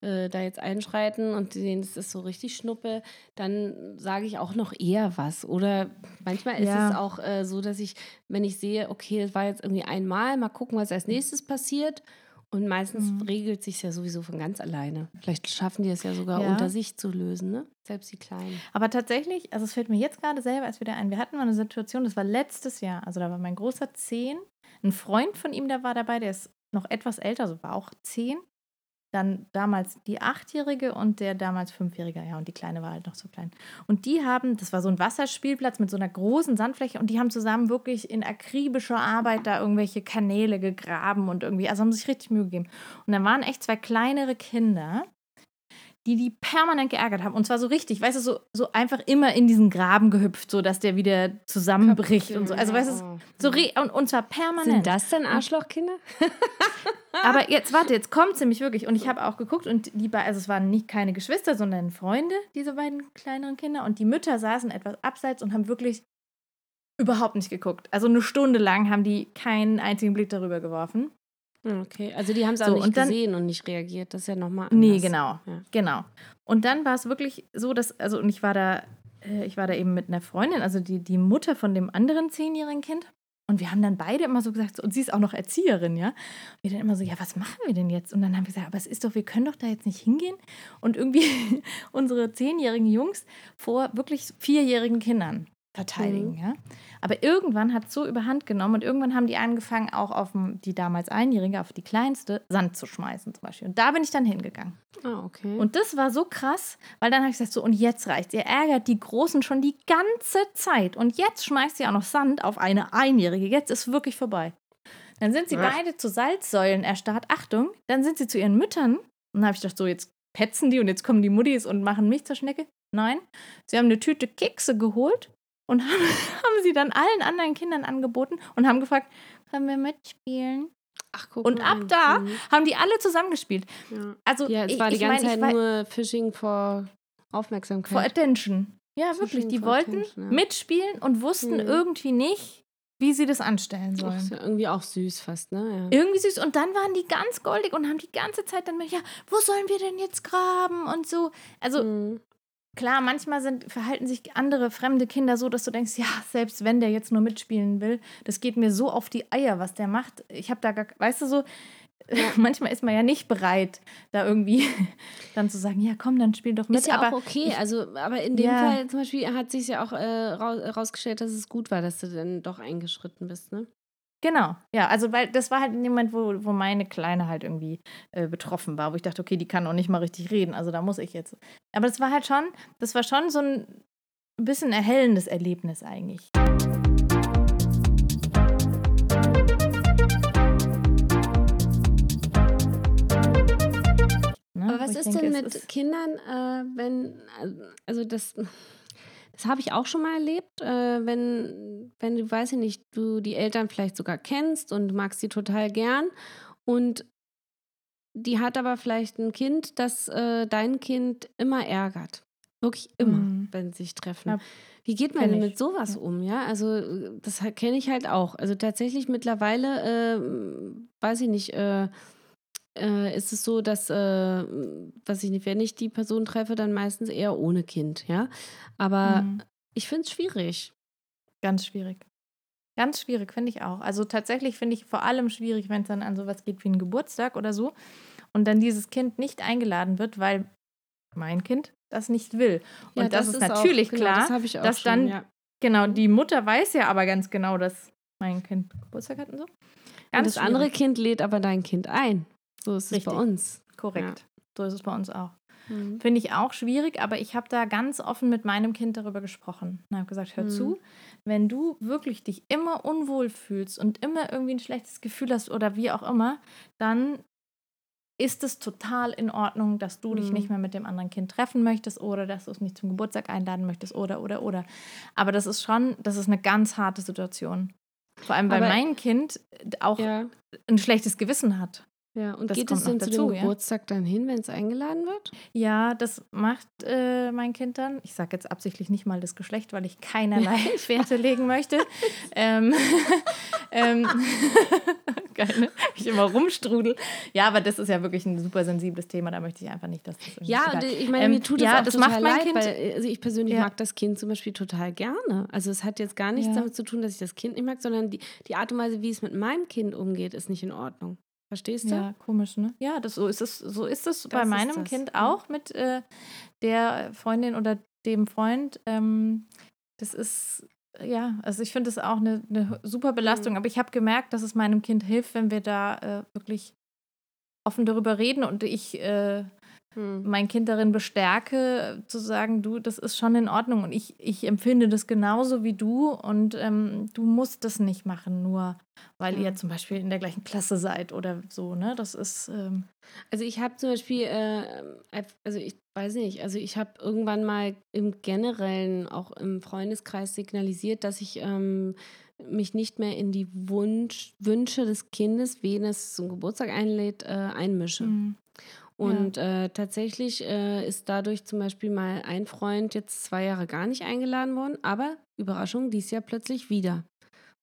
da jetzt einschreiten und sehen, das ist so richtig Schnuppe, dann sage ich auch noch eher was. Oder manchmal ist es auch so, dass ich, wenn ich sehe, okay, das war jetzt irgendwie einmal, mal gucken, was als nächstes passiert. Und meistens regelt sich es ja sowieso von ganz alleine. Vielleicht schaffen die es ja sogar unter sich zu lösen, ne? Selbst die Kleinen. Aber tatsächlich, also es fällt mir jetzt gerade selber erst wieder ein, wir hatten mal eine Situation, das war letztes Jahr, also da war mein Großer 10, ein Freund von ihm, der war dabei, der ist noch etwas älter, so war auch 10. Dann damals die 8-Jährige und der damals 5-Jährige, ja, und die Kleine war halt noch so klein. Und die haben, das war so ein Wasserspielplatz mit so einer großen Sandfläche und die haben zusammen wirklich in akribischer Arbeit da irgendwelche Kanäle gegraben und irgendwie, also haben sich richtig Mühe gegeben. Und dann waren echt zwei kleinere Kinder, die permanent geärgert haben. Und zwar so richtig, weißt du, so einfach immer in diesen Graben gehüpft, so dass der wieder zusammenbricht und so. Also weißt du, und zwar permanent. Sind das denn Arschlochkinder? Aber jetzt kommt sie nämlich wirklich. Und ich habe auch geguckt und also es waren keine Geschwister, sondern Freunde, diese beiden kleineren Kinder. Und die Mütter saßen etwas abseits und haben wirklich überhaupt nicht geguckt. Also eine Stunde lang haben die keinen einzigen Blick darüber geworfen. Okay, also die haben es auch nicht gesehen und nicht reagiert, das ist ja nochmal anders. Nee, genau, ja. Genau. Und dann war es wirklich so, dass, also und ich war da eben mit einer Freundin, also die Mutter von dem anderen 10-jährigen Kind und wir haben dann beide immer so gesagt, so, und sie ist auch noch Erzieherin, ja, und wir dann immer so, ja, was machen wir denn jetzt? Und dann haben wir gesagt, aber es ist doch, wir können doch da jetzt nicht hingehen und irgendwie unsere 10-jährigen Jungs vor wirklich 4-jährigen Kindern verteidigen, ja. Aber irgendwann hat es so überhand genommen und irgendwann haben die angefangen, auch auf die damals Einjährige, auf die Kleinste, Sand zu schmeißen zum Beispiel. Und da bin ich dann hingegangen. Ah, okay. Und das war so krass, weil dann habe ich gesagt, so, und jetzt reicht's. Ihr ärgert die Großen schon die ganze Zeit und jetzt schmeißt ihr auch noch Sand auf eine Einjährige. Jetzt ist wirklich vorbei. Dann sind sie beide zu Salzsäulen erstarrt. Achtung, dann sind sie zu ihren Müttern. Und dann habe ich gedacht, so, jetzt petzen die und jetzt kommen die Muttis und machen mich zur Schnecke. Nein, sie haben eine Tüte Kekse geholt. Und haben sie dann allen anderen Kindern angeboten und haben gefragt, können wir mitspielen? Ach, guck mal. Und ab da haben die alle zusammengespielt. Ja. Also, ja, es war die ganze Zeit nur Fishing for Aufmerksamkeit. For Attention. Ja, Fishing wirklich. Die wollten mitspielen und wussten irgendwie nicht, wie sie das anstellen sollen. Das ist ja irgendwie auch süß fast, ne? Ja. Irgendwie süß. Und dann waren die ganz goldig und haben die ganze Zeit dann mit, ja, wo sollen wir denn jetzt graben und so. Also... Klar, manchmal verhalten sich andere fremde Kinder so, dass du denkst, ja, selbst wenn der jetzt nur mitspielen will, das geht mir so auf die Eier, was der macht. Ich habe da gar, weißt du so, manchmal ist man ja nicht bereit, da irgendwie dann zu sagen, ja komm, dann spiel doch mit. Ist ja aber auch okay, aber in dem Fall zum Beispiel hat sich ja auch rausgestellt, dass es gut war, dass du dann doch eingeschritten bist, ne? Genau, ja, also weil das war halt in dem Moment, wo meine Kleine halt irgendwie betroffen war, wo ich dachte, okay, die kann auch nicht mal richtig reden, also da muss ich jetzt. Aber das war schon so ein bisschen erhellendes Erlebnis eigentlich. Aber was ist denn mit Kindern, wenn, also das... Das habe ich auch schon mal erlebt, wenn du, weiß ich nicht, du die Eltern vielleicht sogar kennst und magst sie total gern und die hat aber vielleicht ein Kind, das dein Kind immer ärgert. Wirklich immer, wenn sie sich treffen. Ja, wie geht man denn mit sowas um? Ja, also das kenne ich halt auch. Also tatsächlich mittlerweile, weiß ich nicht, ist es so, dass, weiß ich nicht, wenn ich die Person treffe, dann meistens eher ohne Kind, ja. Aber ich finde es schwierig. Ganz schwierig. Ganz schwierig, finde ich auch. Also tatsächlich finde ich vor allem schwierig, wenn es dann an sowas geht wie einen Geburtstag oder so und dann dieses Kind nicht eingeladen wird, weil mein Kind das nicht will. Und ja, das ist natürlich auch, klar, genau, das dass schon, dann, genau, die Mutter weiß ja aber ganz genau, dass mein Kind Geburtstag hat und so. Ganz und das schwierig. Andere Kind lädt aber dein Kind ein. So ist es bei uns. Korrekt. Ja. So ist es bei uns auch. Finde ich auch schwierig, aber ich habe da ganz offen mit meinem Kind darüber gesprochen und habe gesagt, hör zu, wenn du wirklich dich immer unwohl fühlst und immer irgendwie ein schlechtes Gefühl hast oder wie auch immer, dann ist es total in Ordnung, dass du dich nicht mehr mit dem anderen Kind treffen möchtest oder dass du es nicht zum Geburtstag einladen möchtest oder. Aber das ist eine ganz harte Situation. Vor allem, weil mein Kind auch ein schlechtes Gewissen hat. Ja, und das geht es denn zu dem Geburtstag dann hin, wenn es eingeladen wird? Ja, das macht mein Kind dann. Ich sage jetzt absichtlich nicht mal das Geschlecht, weil ich keinerlei Werte legen möchte. Geil, ne? Ich immer rumstrudel. Ja, aber das ist ja wirklich ein super sensibles Thema. Da möchte ich einfach nicht, dass das irgendwie ja, und ich meine, mir tut das auch total leid, weil also ich persönlich mag das Kind zum Beispiel total gerne. Also es hat jetzt gar nichts damit zu tun, dass ich das Kind nicht mag, sondern die Art und Weise, wie es mit meinem Kind umgeht, ist nicht in Ordnung. Verstehst du? Ja, komisch, ne? Ja, so ist es bei meinem Kind auch mit der Freundin oder dem Freund. Das ist, ja, also ich finde es auch eine super Belastung. Aber ich habe gemerkt, dass es meinem Kind hilft, wenn wir da wirklich offen darüber reden und ich mein Kind darin bestärke, zu sagen, du, das ist schon in Ordnung und ich empfinde das genauso wie du und du musst das nicht machen, nur weil ihr zum Beispiel in der gleichen Klasse seid oder so, ne, das ist... Also ich habe zum Beispiel, ich habe irgendwann mal im Generellen auch im Freundeskreis signalisiert, dass ich mich nicht mehr in die Wünsche des Kindes, wen es zum Geburtstag einlädt, einmische. Und tatsächlich ist dadurch zum Beispiel mal ein Freund jetzt 2 Jahre gar nicht eingeladen worden, aber Überraschung, dieses Jahr plötzlich wieder.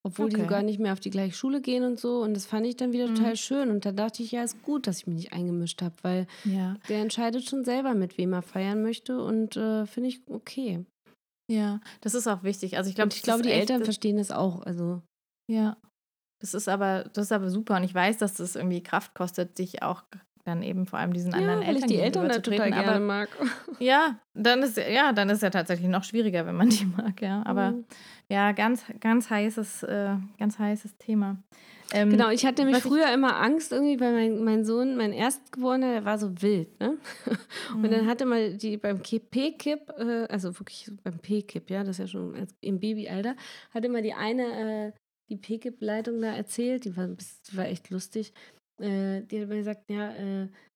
Obwohl die sogar nicht mehr auf die gleiche Schule gehen und so. Und das fand ich dann wieder total schön. Und da dachte ich, ja, ist gut, dass ich mich nicht eingemischt habe, weil der entscheidet schon selber, mit wem er feiern möchte. Und finde ich okay. Ja, das ist auch wichtig. Also ich glaube, die Eltern verstehen das auch. Also ja, das ist aber super. Und ich weiß, dass das irgendwie Kraft kostet, dich auch dann eben vor allem diesen anderen Eltern zu treten. Ja, weil ich die Eltern da total gerne mag. Ja, dann ist ja tatsächlich noch schwieriger, wenn man die mag, ja. Aber ja, ganz heißes Thema. Genau, ich hatte nämlich früher immer Angst irgendwie, weil mein Sohn, mein Erstgeborener, der war so wild, ne? Und dann hatte man beim P-Kip, ja, das ist ja schon im Babyalter, hatte mal die eine, die P-Kip-Leitung da erzählt, die war echt lustig. Die hat mir gesagt,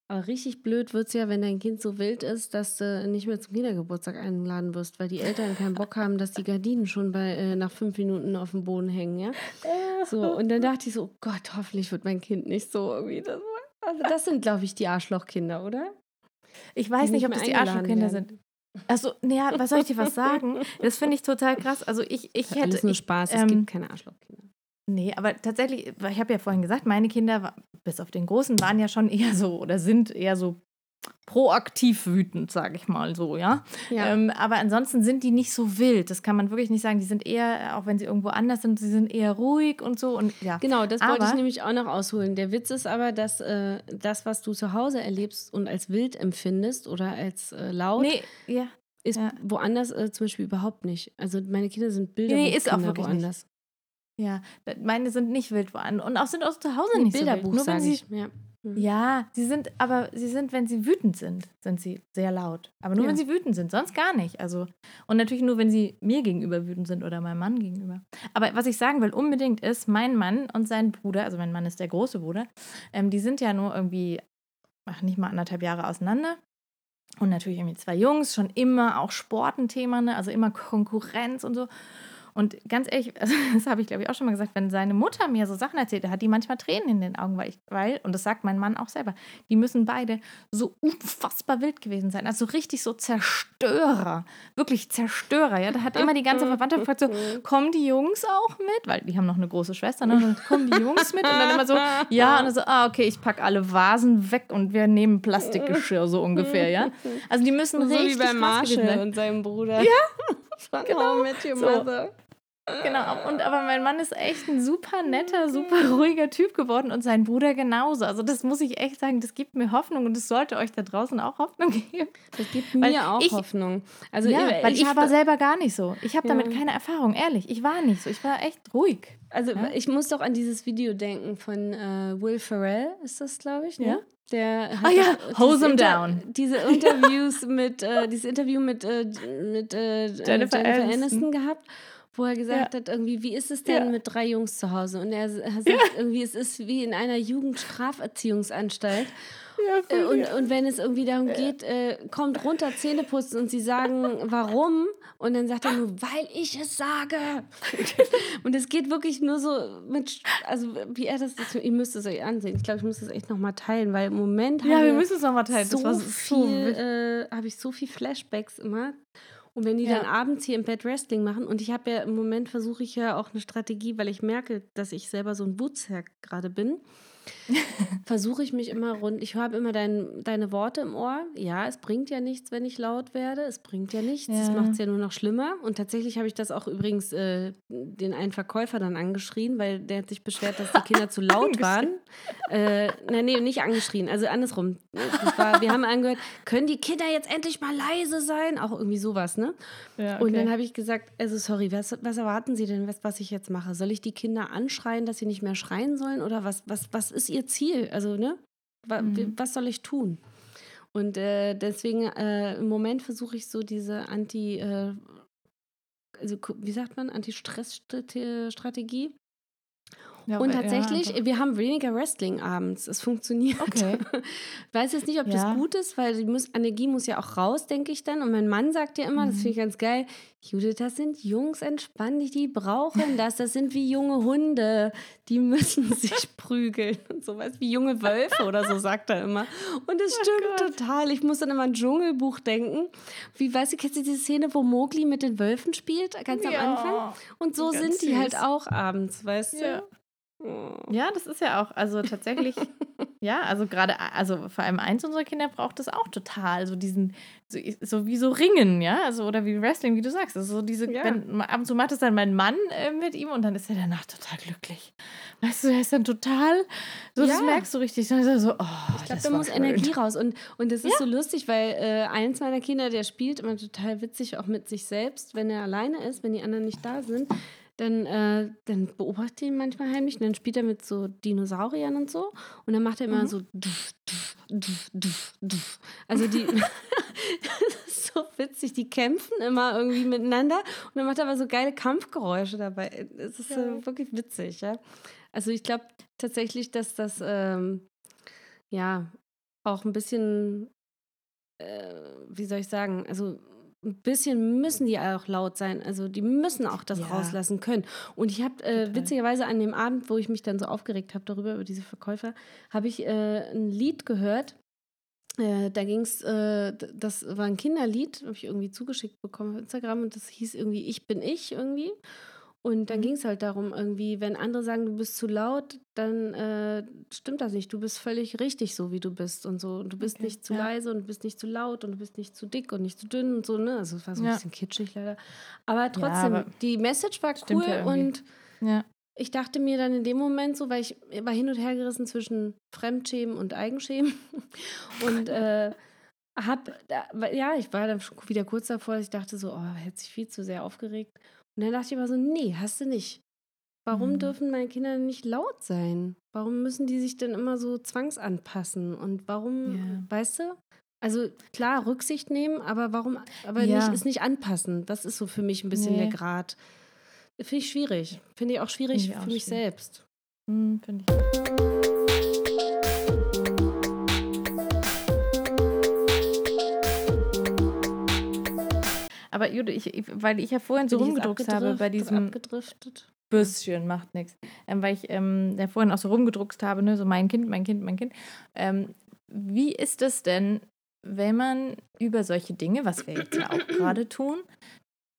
aber richtig blöd wird es ja, wenn dein Kind so wild ist, dass du nicht mehr zum Kindergeburtstag eingeladen wirst, weil die Eltern keinen Bock haben, dass die Gardinen schon nach 5 Minuten auf dem Boden hängen, ja? So, und dann dachte ich so, oh Gott, hoffentlich wird mein Kind nicht so irgendwie. Das sind, glaube ich, die Arschlochkinder, oder? Ich weiß nicht, ob das die Arschlochkinder sind. Also, naja, was soll ich dir was sagen? Das finde ich total krass. Also ich hätte... Das ist nur Spaß, es gibt keine Arschlochkinder. Nee, aber tatsächlich, ich habe ja vorhin gesagt, meine Kinder, bis auf den Großen, waren ja schon eher so oder sind eher so proaktiv wütend, sage ich mal so, ja. Aber ansonsten sind die nicht so wild, das kann man wirklich nicht sagen. Die sind eher, auch wenn sie irgendwo anders sind, sie sind eher ruhig und so. Und ja. Genau, das wollte ich nämlich auch noch ausholen. Der Witz ist aber, dass das, was du zu Hause erlebst und als wild empfindest oder als laut... Nee, ja. Ist woanders zum Beispiel überhaupt nicht. Also meine Kinder sind Bilder ist auch wirklich woanders. Nicht. Ja, meine sind nicht wild woanders und sind auch zu Hause nicht Bilderbuch, so wild. Nur wenn sie, wenn sie wütend sind sie sehr laut. Aber nur wenn sie wütend sind, sonst gar nicht. Also, und natürlich nur, wenn sie mir gegenüber wütend sind oder meinem Mann gegenüber. Aber was ich sagen will unbedingt ist, mein Mann und sein Bruder, also mein Mann ist der große Bruder, die sind ja nur irgendwie nicht mal 1,5 Jahre auseinander. Und natürlich irgendwie zwei Jungs, schon immer auch Sport ein Thema, ne? Also immer Konkurrenz und so. Und ganz ehrlich, also das habe ich, glaube ich, auch schon mal gesagt, wenn seine Mutter mir so Sachen erzählt, da hat die manchmal Tränen in den Augen, weil, und das sagt mein Mann auch selber, die müssen beide so unfassbar wild gewesen sein. Also richtig so Zerstörer, wirklich Zerstörer. Ja? Da hat immer die ganze Verwandtschaft gefragt, so, kommen die Jungs auch mit? Weil die haben noch eine große Schwester, ne? Und dann kommen die Jungs mit? Und dann immer so, ja, und dann so, ah, okay, ich packe alle Vasen weg und wir nehmen Plastikgeschirr, so ungefähr, ja. Also die müssen so richtig. So wie bei Marshall und seinem Bruder. Ja, genau. Mit your mother. Genau, und aber mein Mann ist echt ein super netter, super ruhiger Typ geworden und sein Bruder genauso. Also das muss ich echt sagen, das gibt mir Hoffnung und das sollte euch da draußen auch Hoffnung geben. Das gibt mir Hoffnung. Also ja, weil ich war selber gar nicht so. Ich habe damit keine Erfahrung, ehrlich. Ich war nicht so. Ich war echt ruhig. Also ich muss doch an dieses Video denken von Will Ferrell, ist das, glaube ich, ne? Ja. Der hat Hose him down. Dieses Interview mit Jennifer Aniston gehabt, wo er gesagt hat, irgendwie, wie ist es denn mit 3 Jungs zu Hause? Und er sagt irgendwie, es ist wie in einer Jugendstraferziehungsanstalt. Ja, und wenn es irgendwie darum geht, kommt runter, Zähne putzen und sie sagen, warum? Und dann sagt er nur, weil ich es sage. Und es geht wirklich nur so mit, also wie er das ihr müsst es euch ansehen. Ich glaube, ich muss das echt nochmal teilen, weil im Moment wir müssen es nochmal teilen. Habe ich so viel Flashbacks immer. Und wenn die dann abends hier im Bett Wrestling machen, und ich habe ja im Moment, versuche ich ja auch eine Strategie, weil ich merke, dass ich selber so ein Bootsherr gerade bin, versuche ich mich immer rund, ich habe immer deine Worte im Ohr, ja, es bringt ja nichts, wenn ich laut werde, es macht es ja nur noch schlimmer. Und tatsächlich habe ich das auch übrigens den einen Verkäufer dann angeschrien, weil der hat sich beschwert, dass die Kinder zu laut waren. Nicht angeschrien, also andersrum. Wir haben angehört, können die Kinder jetzt endlich mal leise sein? Auch irgendwie sowas, ne? Ja, okay. Und dann habe ich gesagt, also sorry, was erwarten Sie denn, was ich jetzt mache? Soll ich die Kinder anschreien, dass sie nicht mehr schreien sollen? Oder was ist ihr Ziel? Also, ne? Was soll ich tun? Und deswegen im Moment versuche ich so diese Anti-Stress-Strategie. Ja, und tatsächlich, wir haben weniger Wrestling abends. Es funktioniert. Okay. Ich weiß jetzt nicht, ob das gut ist, weil die Energie muss ja auch raus, denke ich dann. Und mein Mann sagt ja immer, das finde ich ganz geil, Judith, das sind Jungs, entspann dich, die brauchen das. Das sind wie junge Hunde, die müssen sich prügeln. Und sowas wie junge Wölfe oder so, sagt er immer. Und das stimmt total. Ich muss dann immer an Dschungelbuch denken. Wie, weißt du, kennst du diese Szene, wo Mowgli mit den Wölfen spielt, ganz am Anfang? Und so ganz sind die süß. Halt auch abends, weißt du? Ja, das ist ja auch, also tatsächlich, vor allem eins unserer Kinder braucht das auch total, so diesen, so wie so Ringen, ja, also oder wie Wrestling, wie du sagst, also so diese, wenn, ab und zu macht es dann mein Mann mit ihm und dann ist er danach total glücklich, weißt du, er ist dann total, so das merkst du richtig, dann ist er so, ich glaube, da muss Energie raus und das ist so lustig, weil eins meiner Kinder, der spielt immer total witzig auch mit sich selbst, wenn er alleine ist, wenn die anderen nicht da sind. Dann beobachte ich ihn manchmal heimlich und dann spielt er mit so Dinosauriern und so. Und dann macht er immer so Also die, das ist so witzig, die kämpfen immer irgendwie miteinander und dann macht er aber so geile Kampfgeräusche dabei. Es ist wirklich witzig, ja. Also ich glaube tatsächlich, dass das auch ein bisschen, wie soll ich sagen, also ein bisschen müssen die auch laut sein. Also die müssen auch das rauslassen können. Und ich habe witzigerweise an dem Abend, wo ich mich dann so aufgeregt habe darüber, über diese Verkäufer, habe ich ein Lied gehört. Da ging es, das war ein Kinderlied, habe ich irgendwie zugeschickt bekommen auf Instagram und das hieß irgendwie Ich bin ich irgendwie. Und dann ging es halt darum, irgendwie, wenn andere sagen, du bist zu laut, dann stimmt das nicht. Du bist völlig richtig so, wie du bist und so. Und du bist nicht zu leise und du bist nicht zu laut und du bist nicht zu dick und nicht zu dünn und so, ne? Also es war so ein bisschen kitschig leider. Aber trotzdem, die Message war cool und ich dachte mir dann in dem Moment so, weil ich war hin und her gerissen zwischen Fremdschämen und Eigenschämen und ich war dann wieder kurz davor, dass ich dachte so, hätte sich viel zu sehr aufgeregt. Und dann dachte ich immer so, nee, hast du nicht. Warum dürfen meine Kinder nicht laut sein? Warum müssen die sich denn immer so zwangsanpassen? Und warum, weißt du? Also klar, Rücksicht nehmen, aber warum, nicht, ist nicht anpassen. Das ist so für mich ein bisschen der Grad. Finde ich schwierig. Finde ich auch schwierig für mich selbst. Finde ich. Aber Jude, weil ich ja vorhin so rumgedruckst habe bei diesem Bürstchen, macht nichts. Weil ich ja vorhin auch so rumgedruckst habe, ne, so mein Kind. Wie ist das denn, wenn man über solche Dinge, was wir jetzt ja auch gerade tun,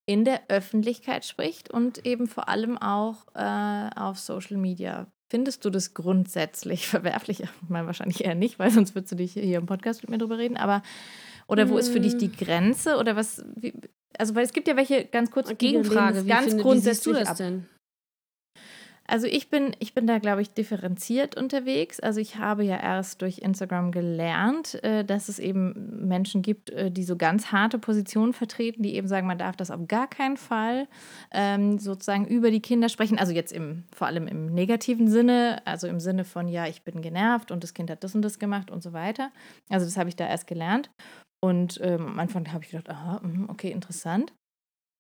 in der Öffentlichkeit spricht und eben vor allem auch auf Social Media? Findest du das grundsätzlich verwerflich? Ich meine, wahrscheinlich eher nicht, weil sonst würdest du dich hier im Podcast mit mir drüber reden. Aber oder wo ist für dich die Grenze? Oder was? Wie, also, weil es gibt ja welche, ganz kurz, Gegenfrage, ganz grundsätzlich ab. Denn? Also ich bin da, glaube ich, differenziert unterwegs. Also ich habe ja erst durch Instagram gelernt, dass es eben Menschen gibt, die so ganz harte Positionen vertreten, die eben sagen, man darf das auf gar keinen Fall sozusagen über die Kinder sprechen. Also jetzt vor allem im negativen Sinne, also im Sinne von, ja, ich bin genervt und das Kind hat das und das gemacht und so weiter. Also das habe ich da erst gelernt. Und am Anfang habe ich gedacht, aha, okay, interessant.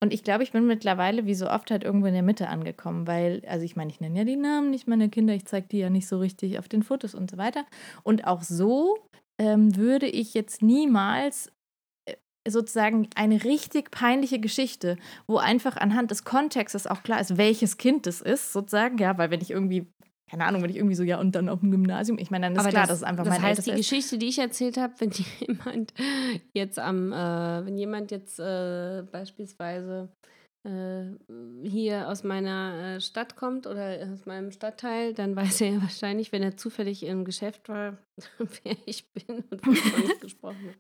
Und ich glaube, ich bin mittlerweile, wie so oft, halt irgendwo in der Mitte angekommen, weil, also ich meine, ich nenne ja die Namen nicht meiner Kinder, ich zeige die ja nicht so richtig auf den Fotos und so weiter. Und auch so würde ich jetzt niemals sozusagen eine richtig peinliche Geschichte, wo einfach anhand des Kontextes auch klar ist, welches Kind es ist, sozusagen, ja, weil wenn ich irgendwie, keine Ahnung, wenn ich irgendwie so, ja, und dann auf dem Gymnasium, ich meine, dann ist aber klar, dass es einfach mein Ältester ist. Das heißt, die Geschichte, die ich erzählt habe, wenn jemand jetzt beispielsweise hier aus meiner Stadt kommt oder aus meinem Stadtteil, dann weiß er ja wahrscheinlich, wenn er zufällig im Geschäft war, wer ich bin und wovon ich gesprochen habe.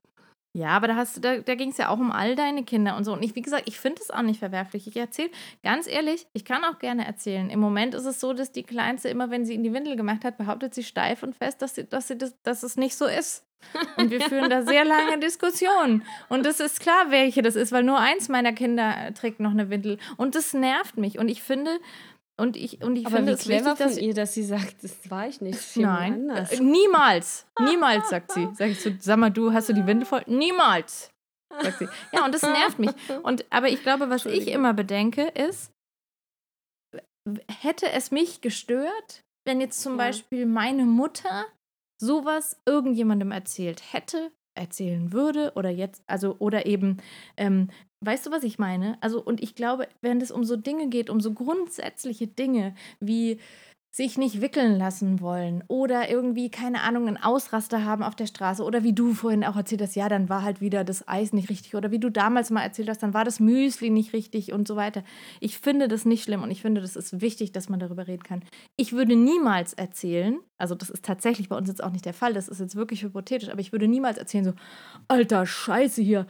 Ja, aber da ging es ja auch um all deine Kinder und so. Und ich, wie gesagt, ich finde es auch nicht verwerflich. Ich erzähle, ganz ehrlich, ich kann auch gerne erzählen. Im Moment ist es so, dass die Kleinste immer, wenn sie in die Windel gemacht hat, behauptet sie steif und fest, dass es nicht so ist. Und wir führen da sehr lange Diskussionen. Und es ist klar, welche das ist, weil nur eins meiner Kinder trägt noch eine Windel. Und das nervt mich. Und ich finde... Aber finde es clever von ihr, dass sie sagt, das war ich nicht. Nein, anders. Niemals, sagt sie. Sag ich so, sag mal, du, hast du die Windel voll? Niemals, sagt sie. Ja, und das nervt mich. Aber ich glaube, was ich immer bedenke, ist, hätte es mich gestört, wenn jetzt zum Beispiel meine Mutter sowas irgendjemandem erzählt hätte, erzählen würde oder jetzt, also, oder eben, weißt du, was ich meine? Also, und ich glaube, wenn es um so Dinge geht, um so grundsätzliche Dinge wie sich nicht wickeln lassen wollen oder irgendwie, keine Ahnung, einen Ausraster haben auf der Straße oder wie du vorhin auch erzählt hast, ja, dann war halt wieder das Eis nicht richtig oder wie du damals mal erzählt hast, dann war das Müsli nicht richtig und so weiter. Ich finde das nicht schlimm und ich finde, das ist wichtig, dass man darüber reden kann. Ich würde niemals erzählen, also das ist tatsächlich bei uns jetzt auch nicht der Fall, das ist jetzt wirklich hypothetisch, aber ich würde niemals erzählen so, alter Scheiße hier,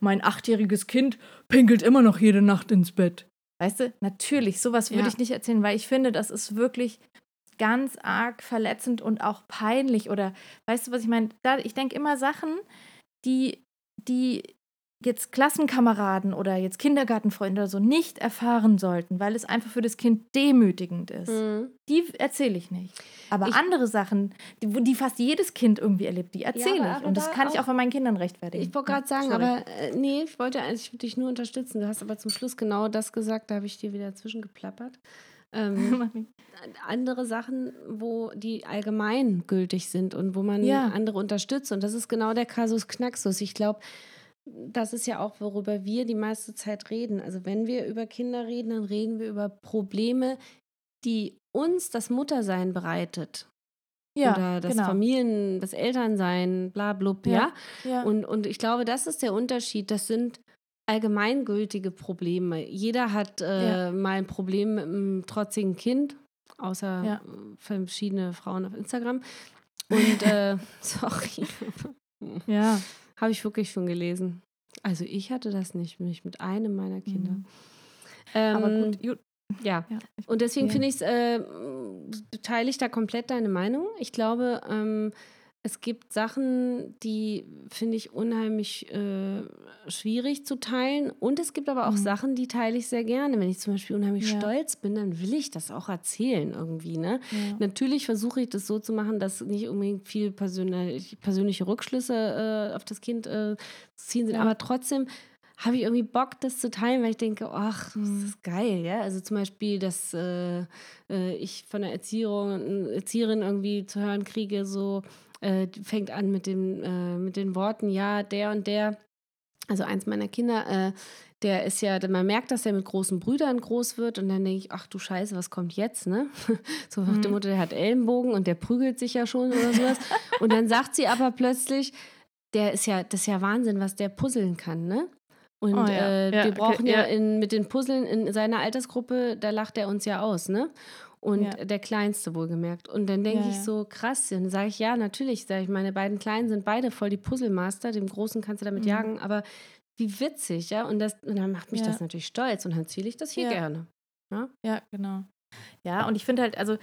mein 8-jähriges Kind pinkelt immer noch jede Nacht ins Bett. Weißt du, natürlich, sowas würde ich nicht erzählen, weil ich finde, das ist wirklich ganz arg verletzend und auch peinlich. Oder, weißt du, was ich meine? Ich denke immer Sachen, die jetzt Klassenkameraden oder jetzt Kindergartenfreunde oder so nicht erfahren sollten, weil es einfach für das Kind demütigend ist. Mhm. Die erzähle ich nicht. Aber andere Sachen, die fast jedes Kind irgendwie erlebt, die erzähle ich. Und das kann ich auch von meinen Kindern rechtfertigen. Ich wollte gerade sagen, ich würde dich nur unterstützen. Du hast aber zum Schluss genau das gesagt, da habe ich dir wieder zwischengeplappert. Andere Sachen, wo die allgemein gültig sind und wo man andere unterstützt. Und das ist genau der Kasus Knaxus. Ich glaube, das ist ja auch, worüber wir die meiste Zeit reden. Also wenn wir über Kinder reden, dann reden wir über Probleme, die uns das Muttersein bereitet. Ja, oder das Familien, das Elternsein, bla blub, ja. Und ich glaube, das ist der Unterschied. Das sind allgemeingültige Probleme. Jeder hat mal ein Problem mit einem trotzigen Kind, außer verschiedene Frauen auf Instagram. Und, sorry. Ja. Habe ich wirklich schon gelesen. Also ich hatte das nicht, mich mit einem meiner Kinder. Mhm. Aber gut. Ja. Und deswegen finde ich es, teile ich da komplett deine Meinung. Ich glaube, es gibt Sachen, die finde ich unheimlich schwierig zu teilen. Und es gibt aber auch Sachen, die teile ich sehr gerne. Wenn ich zum Beispiel unheimlich stolz bin, dann will ich das auch erzählen irgendwie. Ne? Ja. Natürlich versuche ich das so zu machen, dass nicht unbedingt viel persönliche Rückschlüsse auf das Kind zu ziehen sind. Ja. Aber trotzdem habe ich irgendwie Bock, das zu teilen, weil ich denke, ach, das ist geil, ja. Also zum Beispiel, dass ich von der Erzieherin irgendwie zu hören kriege, so fängt an mit den Worten, ja, der und der Also eins meiner Kinder, der ist ja, man merkt, dass er mit großen Brüdern groß wird und dann denke ich, ach du Scheiße, was kommt jetzt, ne? So nach der Mutter, der hat Ellenbogen und der prügelt sich ja schon oder sowas. Und dann sagt sie aber plötzlich, das ist ja Wahnsinn, was der puzzeln kann, ne? Und wir brauchen mit den Puzzeln in seiner Altersgruppe, da lacht er uns ja aus, ne? Und der Kleinste wohlgemerkt. Und dann denke ich so, krass, dann sage ich, ja, natürlich, sage ich, meine beiden Kleinen sind beide voll die Puzzlemaster, dem Großen kannst du damit jagen, aber wie witzig, ja, und dann macht mich das natürlich stolz und dann ziele ich das hier gerne. Ja? Ja, genau. Ja, und ich finde halt, also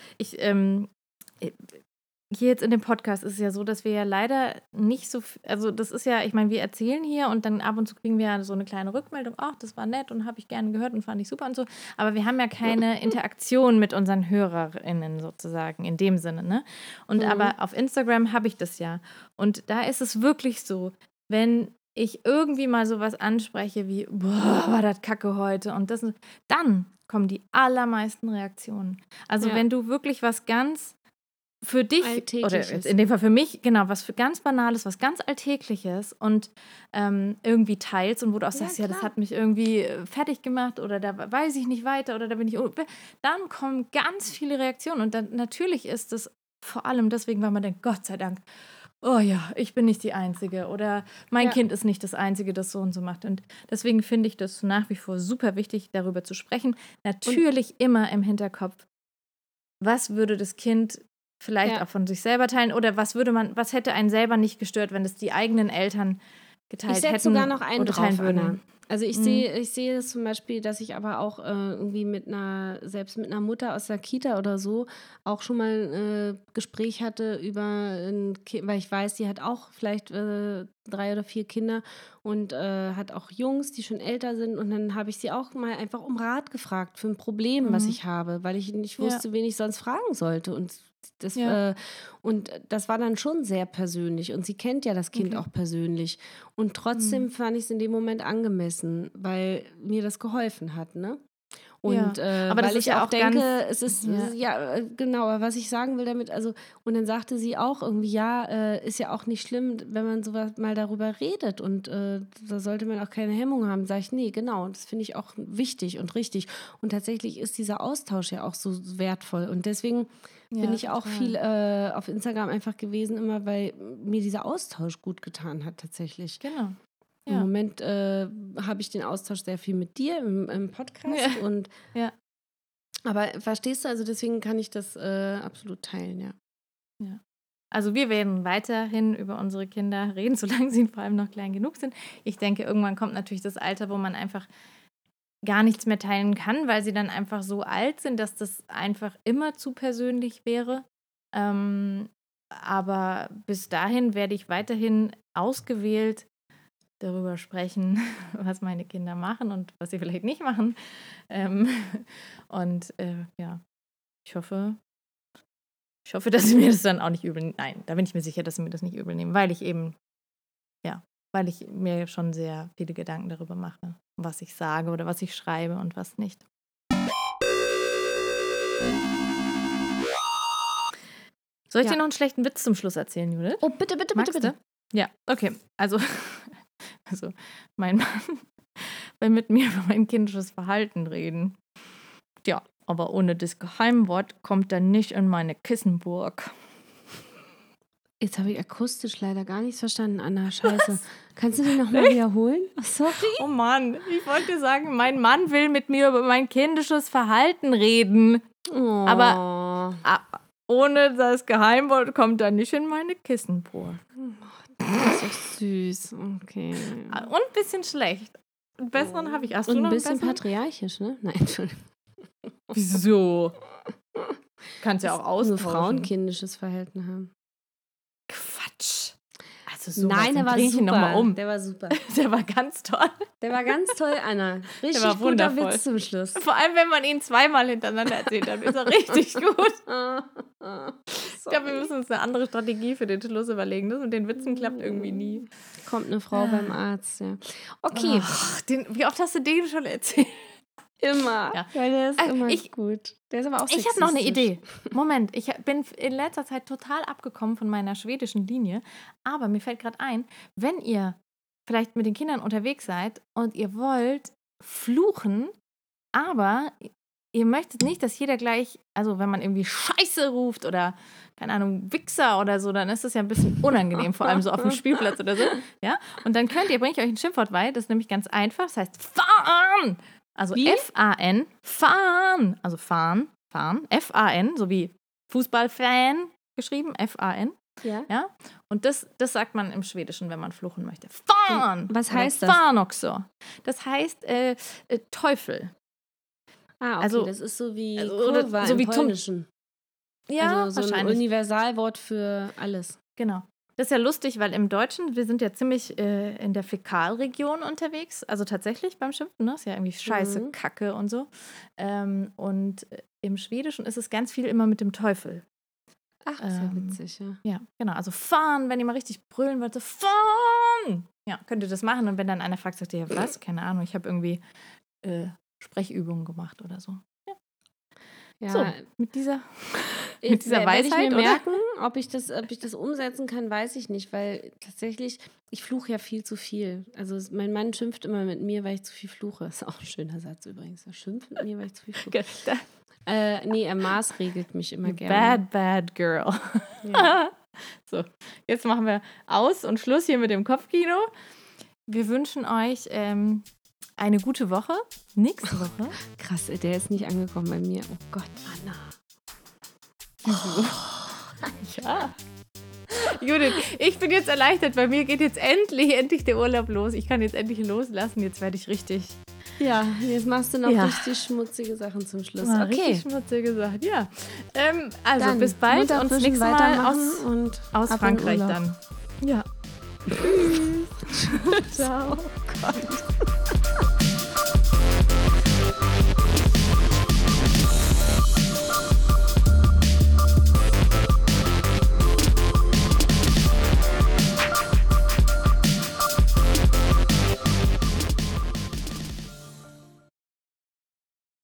hier jetzt in dem Podcast ist es ja so, dass wir ja leider nicht so, also das ist ja, ich meine, wir erzählen hier und dann ab und zu kriegen wir ja so eine kleine Rückmeldung, ach, das war nett und habe ich gerne gehört und fand ich super und so, aber wir haben ja keine Interaktion mit unseren HörerInnen sozusagen, in dem Sinne, ne? Und aber auf Instagram habe ich das ja. Und da ist es wirklich so, wenn ich irgendwie mal sowas anspreche wie, boah, war das Kacke heute und das, dann kommen die allermeisten Reaktionen. Also wenn du wirklich was ganz für dich, oder in dem Fall für mich, genau, was für ganz Banales, was ganz Alltägliches und irgendwie teilst und wo du auch sagst, das hat mich irgendwie fertig gemacht oder da weiß ich nicht weiter oder da bin ich, dann kommen ganz viele Reaktionen und dann natürlich ist es vor allem deswegen, weil man denkt, Gott sei Dank, oh ja, ich bin nicht die Einzige oder mein Kind ist nicht das Einzige, das so und so macht. Und deswegen finde ich das nach wie vor super wichtig, darüber zu sprechen. Natürlich und immer im Hinterkopf, was würde das Kind vielleicht auch von sich selber teilen oder was hätte einen selber nicht gestört, wenn es die eigenen Eltern geteilt hätten? Ich setze sogar noch einen drauf, Anna. Also ich sehe das zum Beispiel, dass ich aber auch irgendwie selbst mit einer Mutter aus der Kita oder so auch schon mal Gespräch hatte über ein Kind, weil ich weiß, die hat auch vielleicht 3 oder 4 Kinder und hat auch Jungs, die schon älter sind und dann habe ich sie auch mal einfach um Rat gefragt für ein Problem, was ich habe, weil ich nicht wusste, wen ich sonst fragen sollte und das, und das war dann schon sehr persönlich und sie kennt ja das Kind auch persönlich und trotzdem fand ich es in dem Moment angemessen, weil mir das geholfen hat, ne? Und aber weil ich ja auch denke, es ist, genau, was ich sagen will damit, also und dann sagte sie auch irgendwie, ist ja auch nicht schlimm, wenn man sowas mal darüber redet und da sollte man auch keine Hemmung haben, sage ich, nee, genau, das finde ich auch wichtig und richtig und tatsächlich ist dieser Austausch ja auch so wertvoll und deswegen bin ich auch viel auf Instagram einfach gewesen immer, weil mir dieser Austausch gut getan hat tatsächlich. Genau. Ja. Im Moment habe ich den Austausch sehr viel mit dir im Podcast. Ja. Und, aber verstehst du, also deswegen kann ich das absolut teilen, ja. Also wir werden weiterhin über unsere Kinder reden, solange sie vor allem noch klein genug sind. Ich denke, irgendwann kommt natürlich das Alter, wo man einfach gar nichts mehr teilen kann, weil sie dann einfach so alt sind, dass das einfach immer zu persönlich wäre. Aber bis dahin werde ich weiterhin ausgewählt darüber sprechen, was meine Kinder machen und was sie vielleicht nicht machen. Ich hoffe, dass sie mir das dann auch nicht übel nehmen. Nein, da bin ich mir sicher, dass sie mir das nicht übel nehmen, weil ich eben, weil ich mir schon sehr viele Gedanken darüber mache, was ich sage oder was ich schreibe und was nicht. Soll ich dir noch einen schlechten Witz zum Schluss erzählen, Judith? Oh, bitte, bitte, magst bitte, bitte. Ja, okay. Also mein Mann will mit mir über mein kindisches Verhalten reden. Ja, aber ohne das Geheimwort kommt er nicht in meine Kissenburg. Jetzt habe ich akustisch leider gar nichts verstanden, Anna. Scheiße. Was? Kannst du den nochmal wiederholen? Oh, sorry. Oh Mann, ich wollte sagen, mein Mann will mit mir über mein kindisches Verhalten reden. Oh. Aber ohne das Geheimwort kommt er nicht in meine Kissenburg. Das ist süß, okay. Und ein bisschen schlecht. Einen besseren habe ich. Hast du noch einen besseren? Und ein bisschen patriarchisch, ne? Nein, Entschuldigung. Wieso? Kannst ja auch austauschen. Nur frauenkindisches Verhalten haben. Quatsch. Also so. Nein, der war super. Noch mal um. Der war super. Der war ganz toll. Der war ganz toll, Anna. Richtig guter wundervoll. Witz zum Schluss. Vor allem, wenn man ihn zweimal hintereinander erzählt, dann ist er richtig gut. Ich glaube, wir müssen uns eine andere Strategie für den Schluss überlegen. Das mit den Witzen klappt irgendwie nie. Kommt eine Frau beim Arzt, Okay. Oh, wie oft hast du den schon erzählt? Immer. Ja. Weil der ist immer gut. Der ist aber auch sexistisch. Ich habe noch eine Idee. Moment, ich bin in letzter Zeit total abgekommen von meiner schwedischen Linie. Aber mir fällt gerade ein, wenn ihr vielleicht mit den Kindern unterwegs seid und ihr wollt fluchen, aber ihr möchtet nicht, dass jeder gleich, also wenn man irgendwie Scheiße ruft oder, keine Ahnung, Wichser oder so, dann ist das ja ein bisschen unangenehm, vor allem so auf dem Spielplatz oder so. Ja? Und dann bringe ich euch ein Schimpfwort bei, das ist nämlich ganz einfach, das heißt fahren. Also wie? F-A-N, fahren. Also fahren, F-A-N, so wie Fußballfan geschrieben, F-A-N. Ja. Ja? Und das sagt man im Schwedischen, wenn man fluchen möchte. Fahren! Was heißt das? Fahren auch so. Das heißt Teufel. Ah, okay, also, das ist so wie Kurva so im Polnischen. Ja, also so wahrscheinlich. Ein Universalwort für alles. Genau. Das ist ja lustig, weil im Deutschen, wir sind ja ziemlich in der Fäkalregion unterwegs, also tatsächlich beim Schimpfen, ne? Ist ja irgendwie Scheiße, Kacke und so. Und im Schwedischen ist es ganz viel immer mit dem Teufel. Ach, das ist ja witzig, ja. Ja, genau. Also fahren, wenn ihr mal richtig brüllen wollt, so fahren! Ja, könnt ihr das machen. Und wenn dann einer fragt, sagt ihr, was? Keine Ahnung, ich habe irgendwie Sprechübungen gemacht oder so. Ja. Ja. So, mit dieser Weisheit, werde ich mir merken, ob ich das umsetzen kann, weiß ich nicht, weil tatsächlich, ich fluche ja viel zu viel. Also mein Mann schimpft immer mit mir, weil ich zu viel fluche. Ist auch ein schöner Satz übrigens. Er schimpft mit mir, weil ich zu viel fluche. Nee, er maßregelt mich immer gerne. Bad girl. Ja. So, jetzt machen wir aus und Schluss hier mit dem Kopfkino. Wir wünschen euch eine gute Woche. Nächste Woche. Krass, der ist nicht angekommen bei mir. Oh Gott, Anna. Oh. Ja. Judith, ich bin jetzt erleichtert. Bei mir geht jetzt endlich der Urlaub los. Ich kann jetzt endlich loslassen. Jetzt werde ich richtig... Ja, jetzt machst du noch richtig schmutzige Sachen zum Schluss. Mal okay. Richtig schmutzige Sachen, ja. Also dann, bis bald und das nächste Mal aus Frankreich dann. Ja. Tschüss. Ciao. Oh Gott.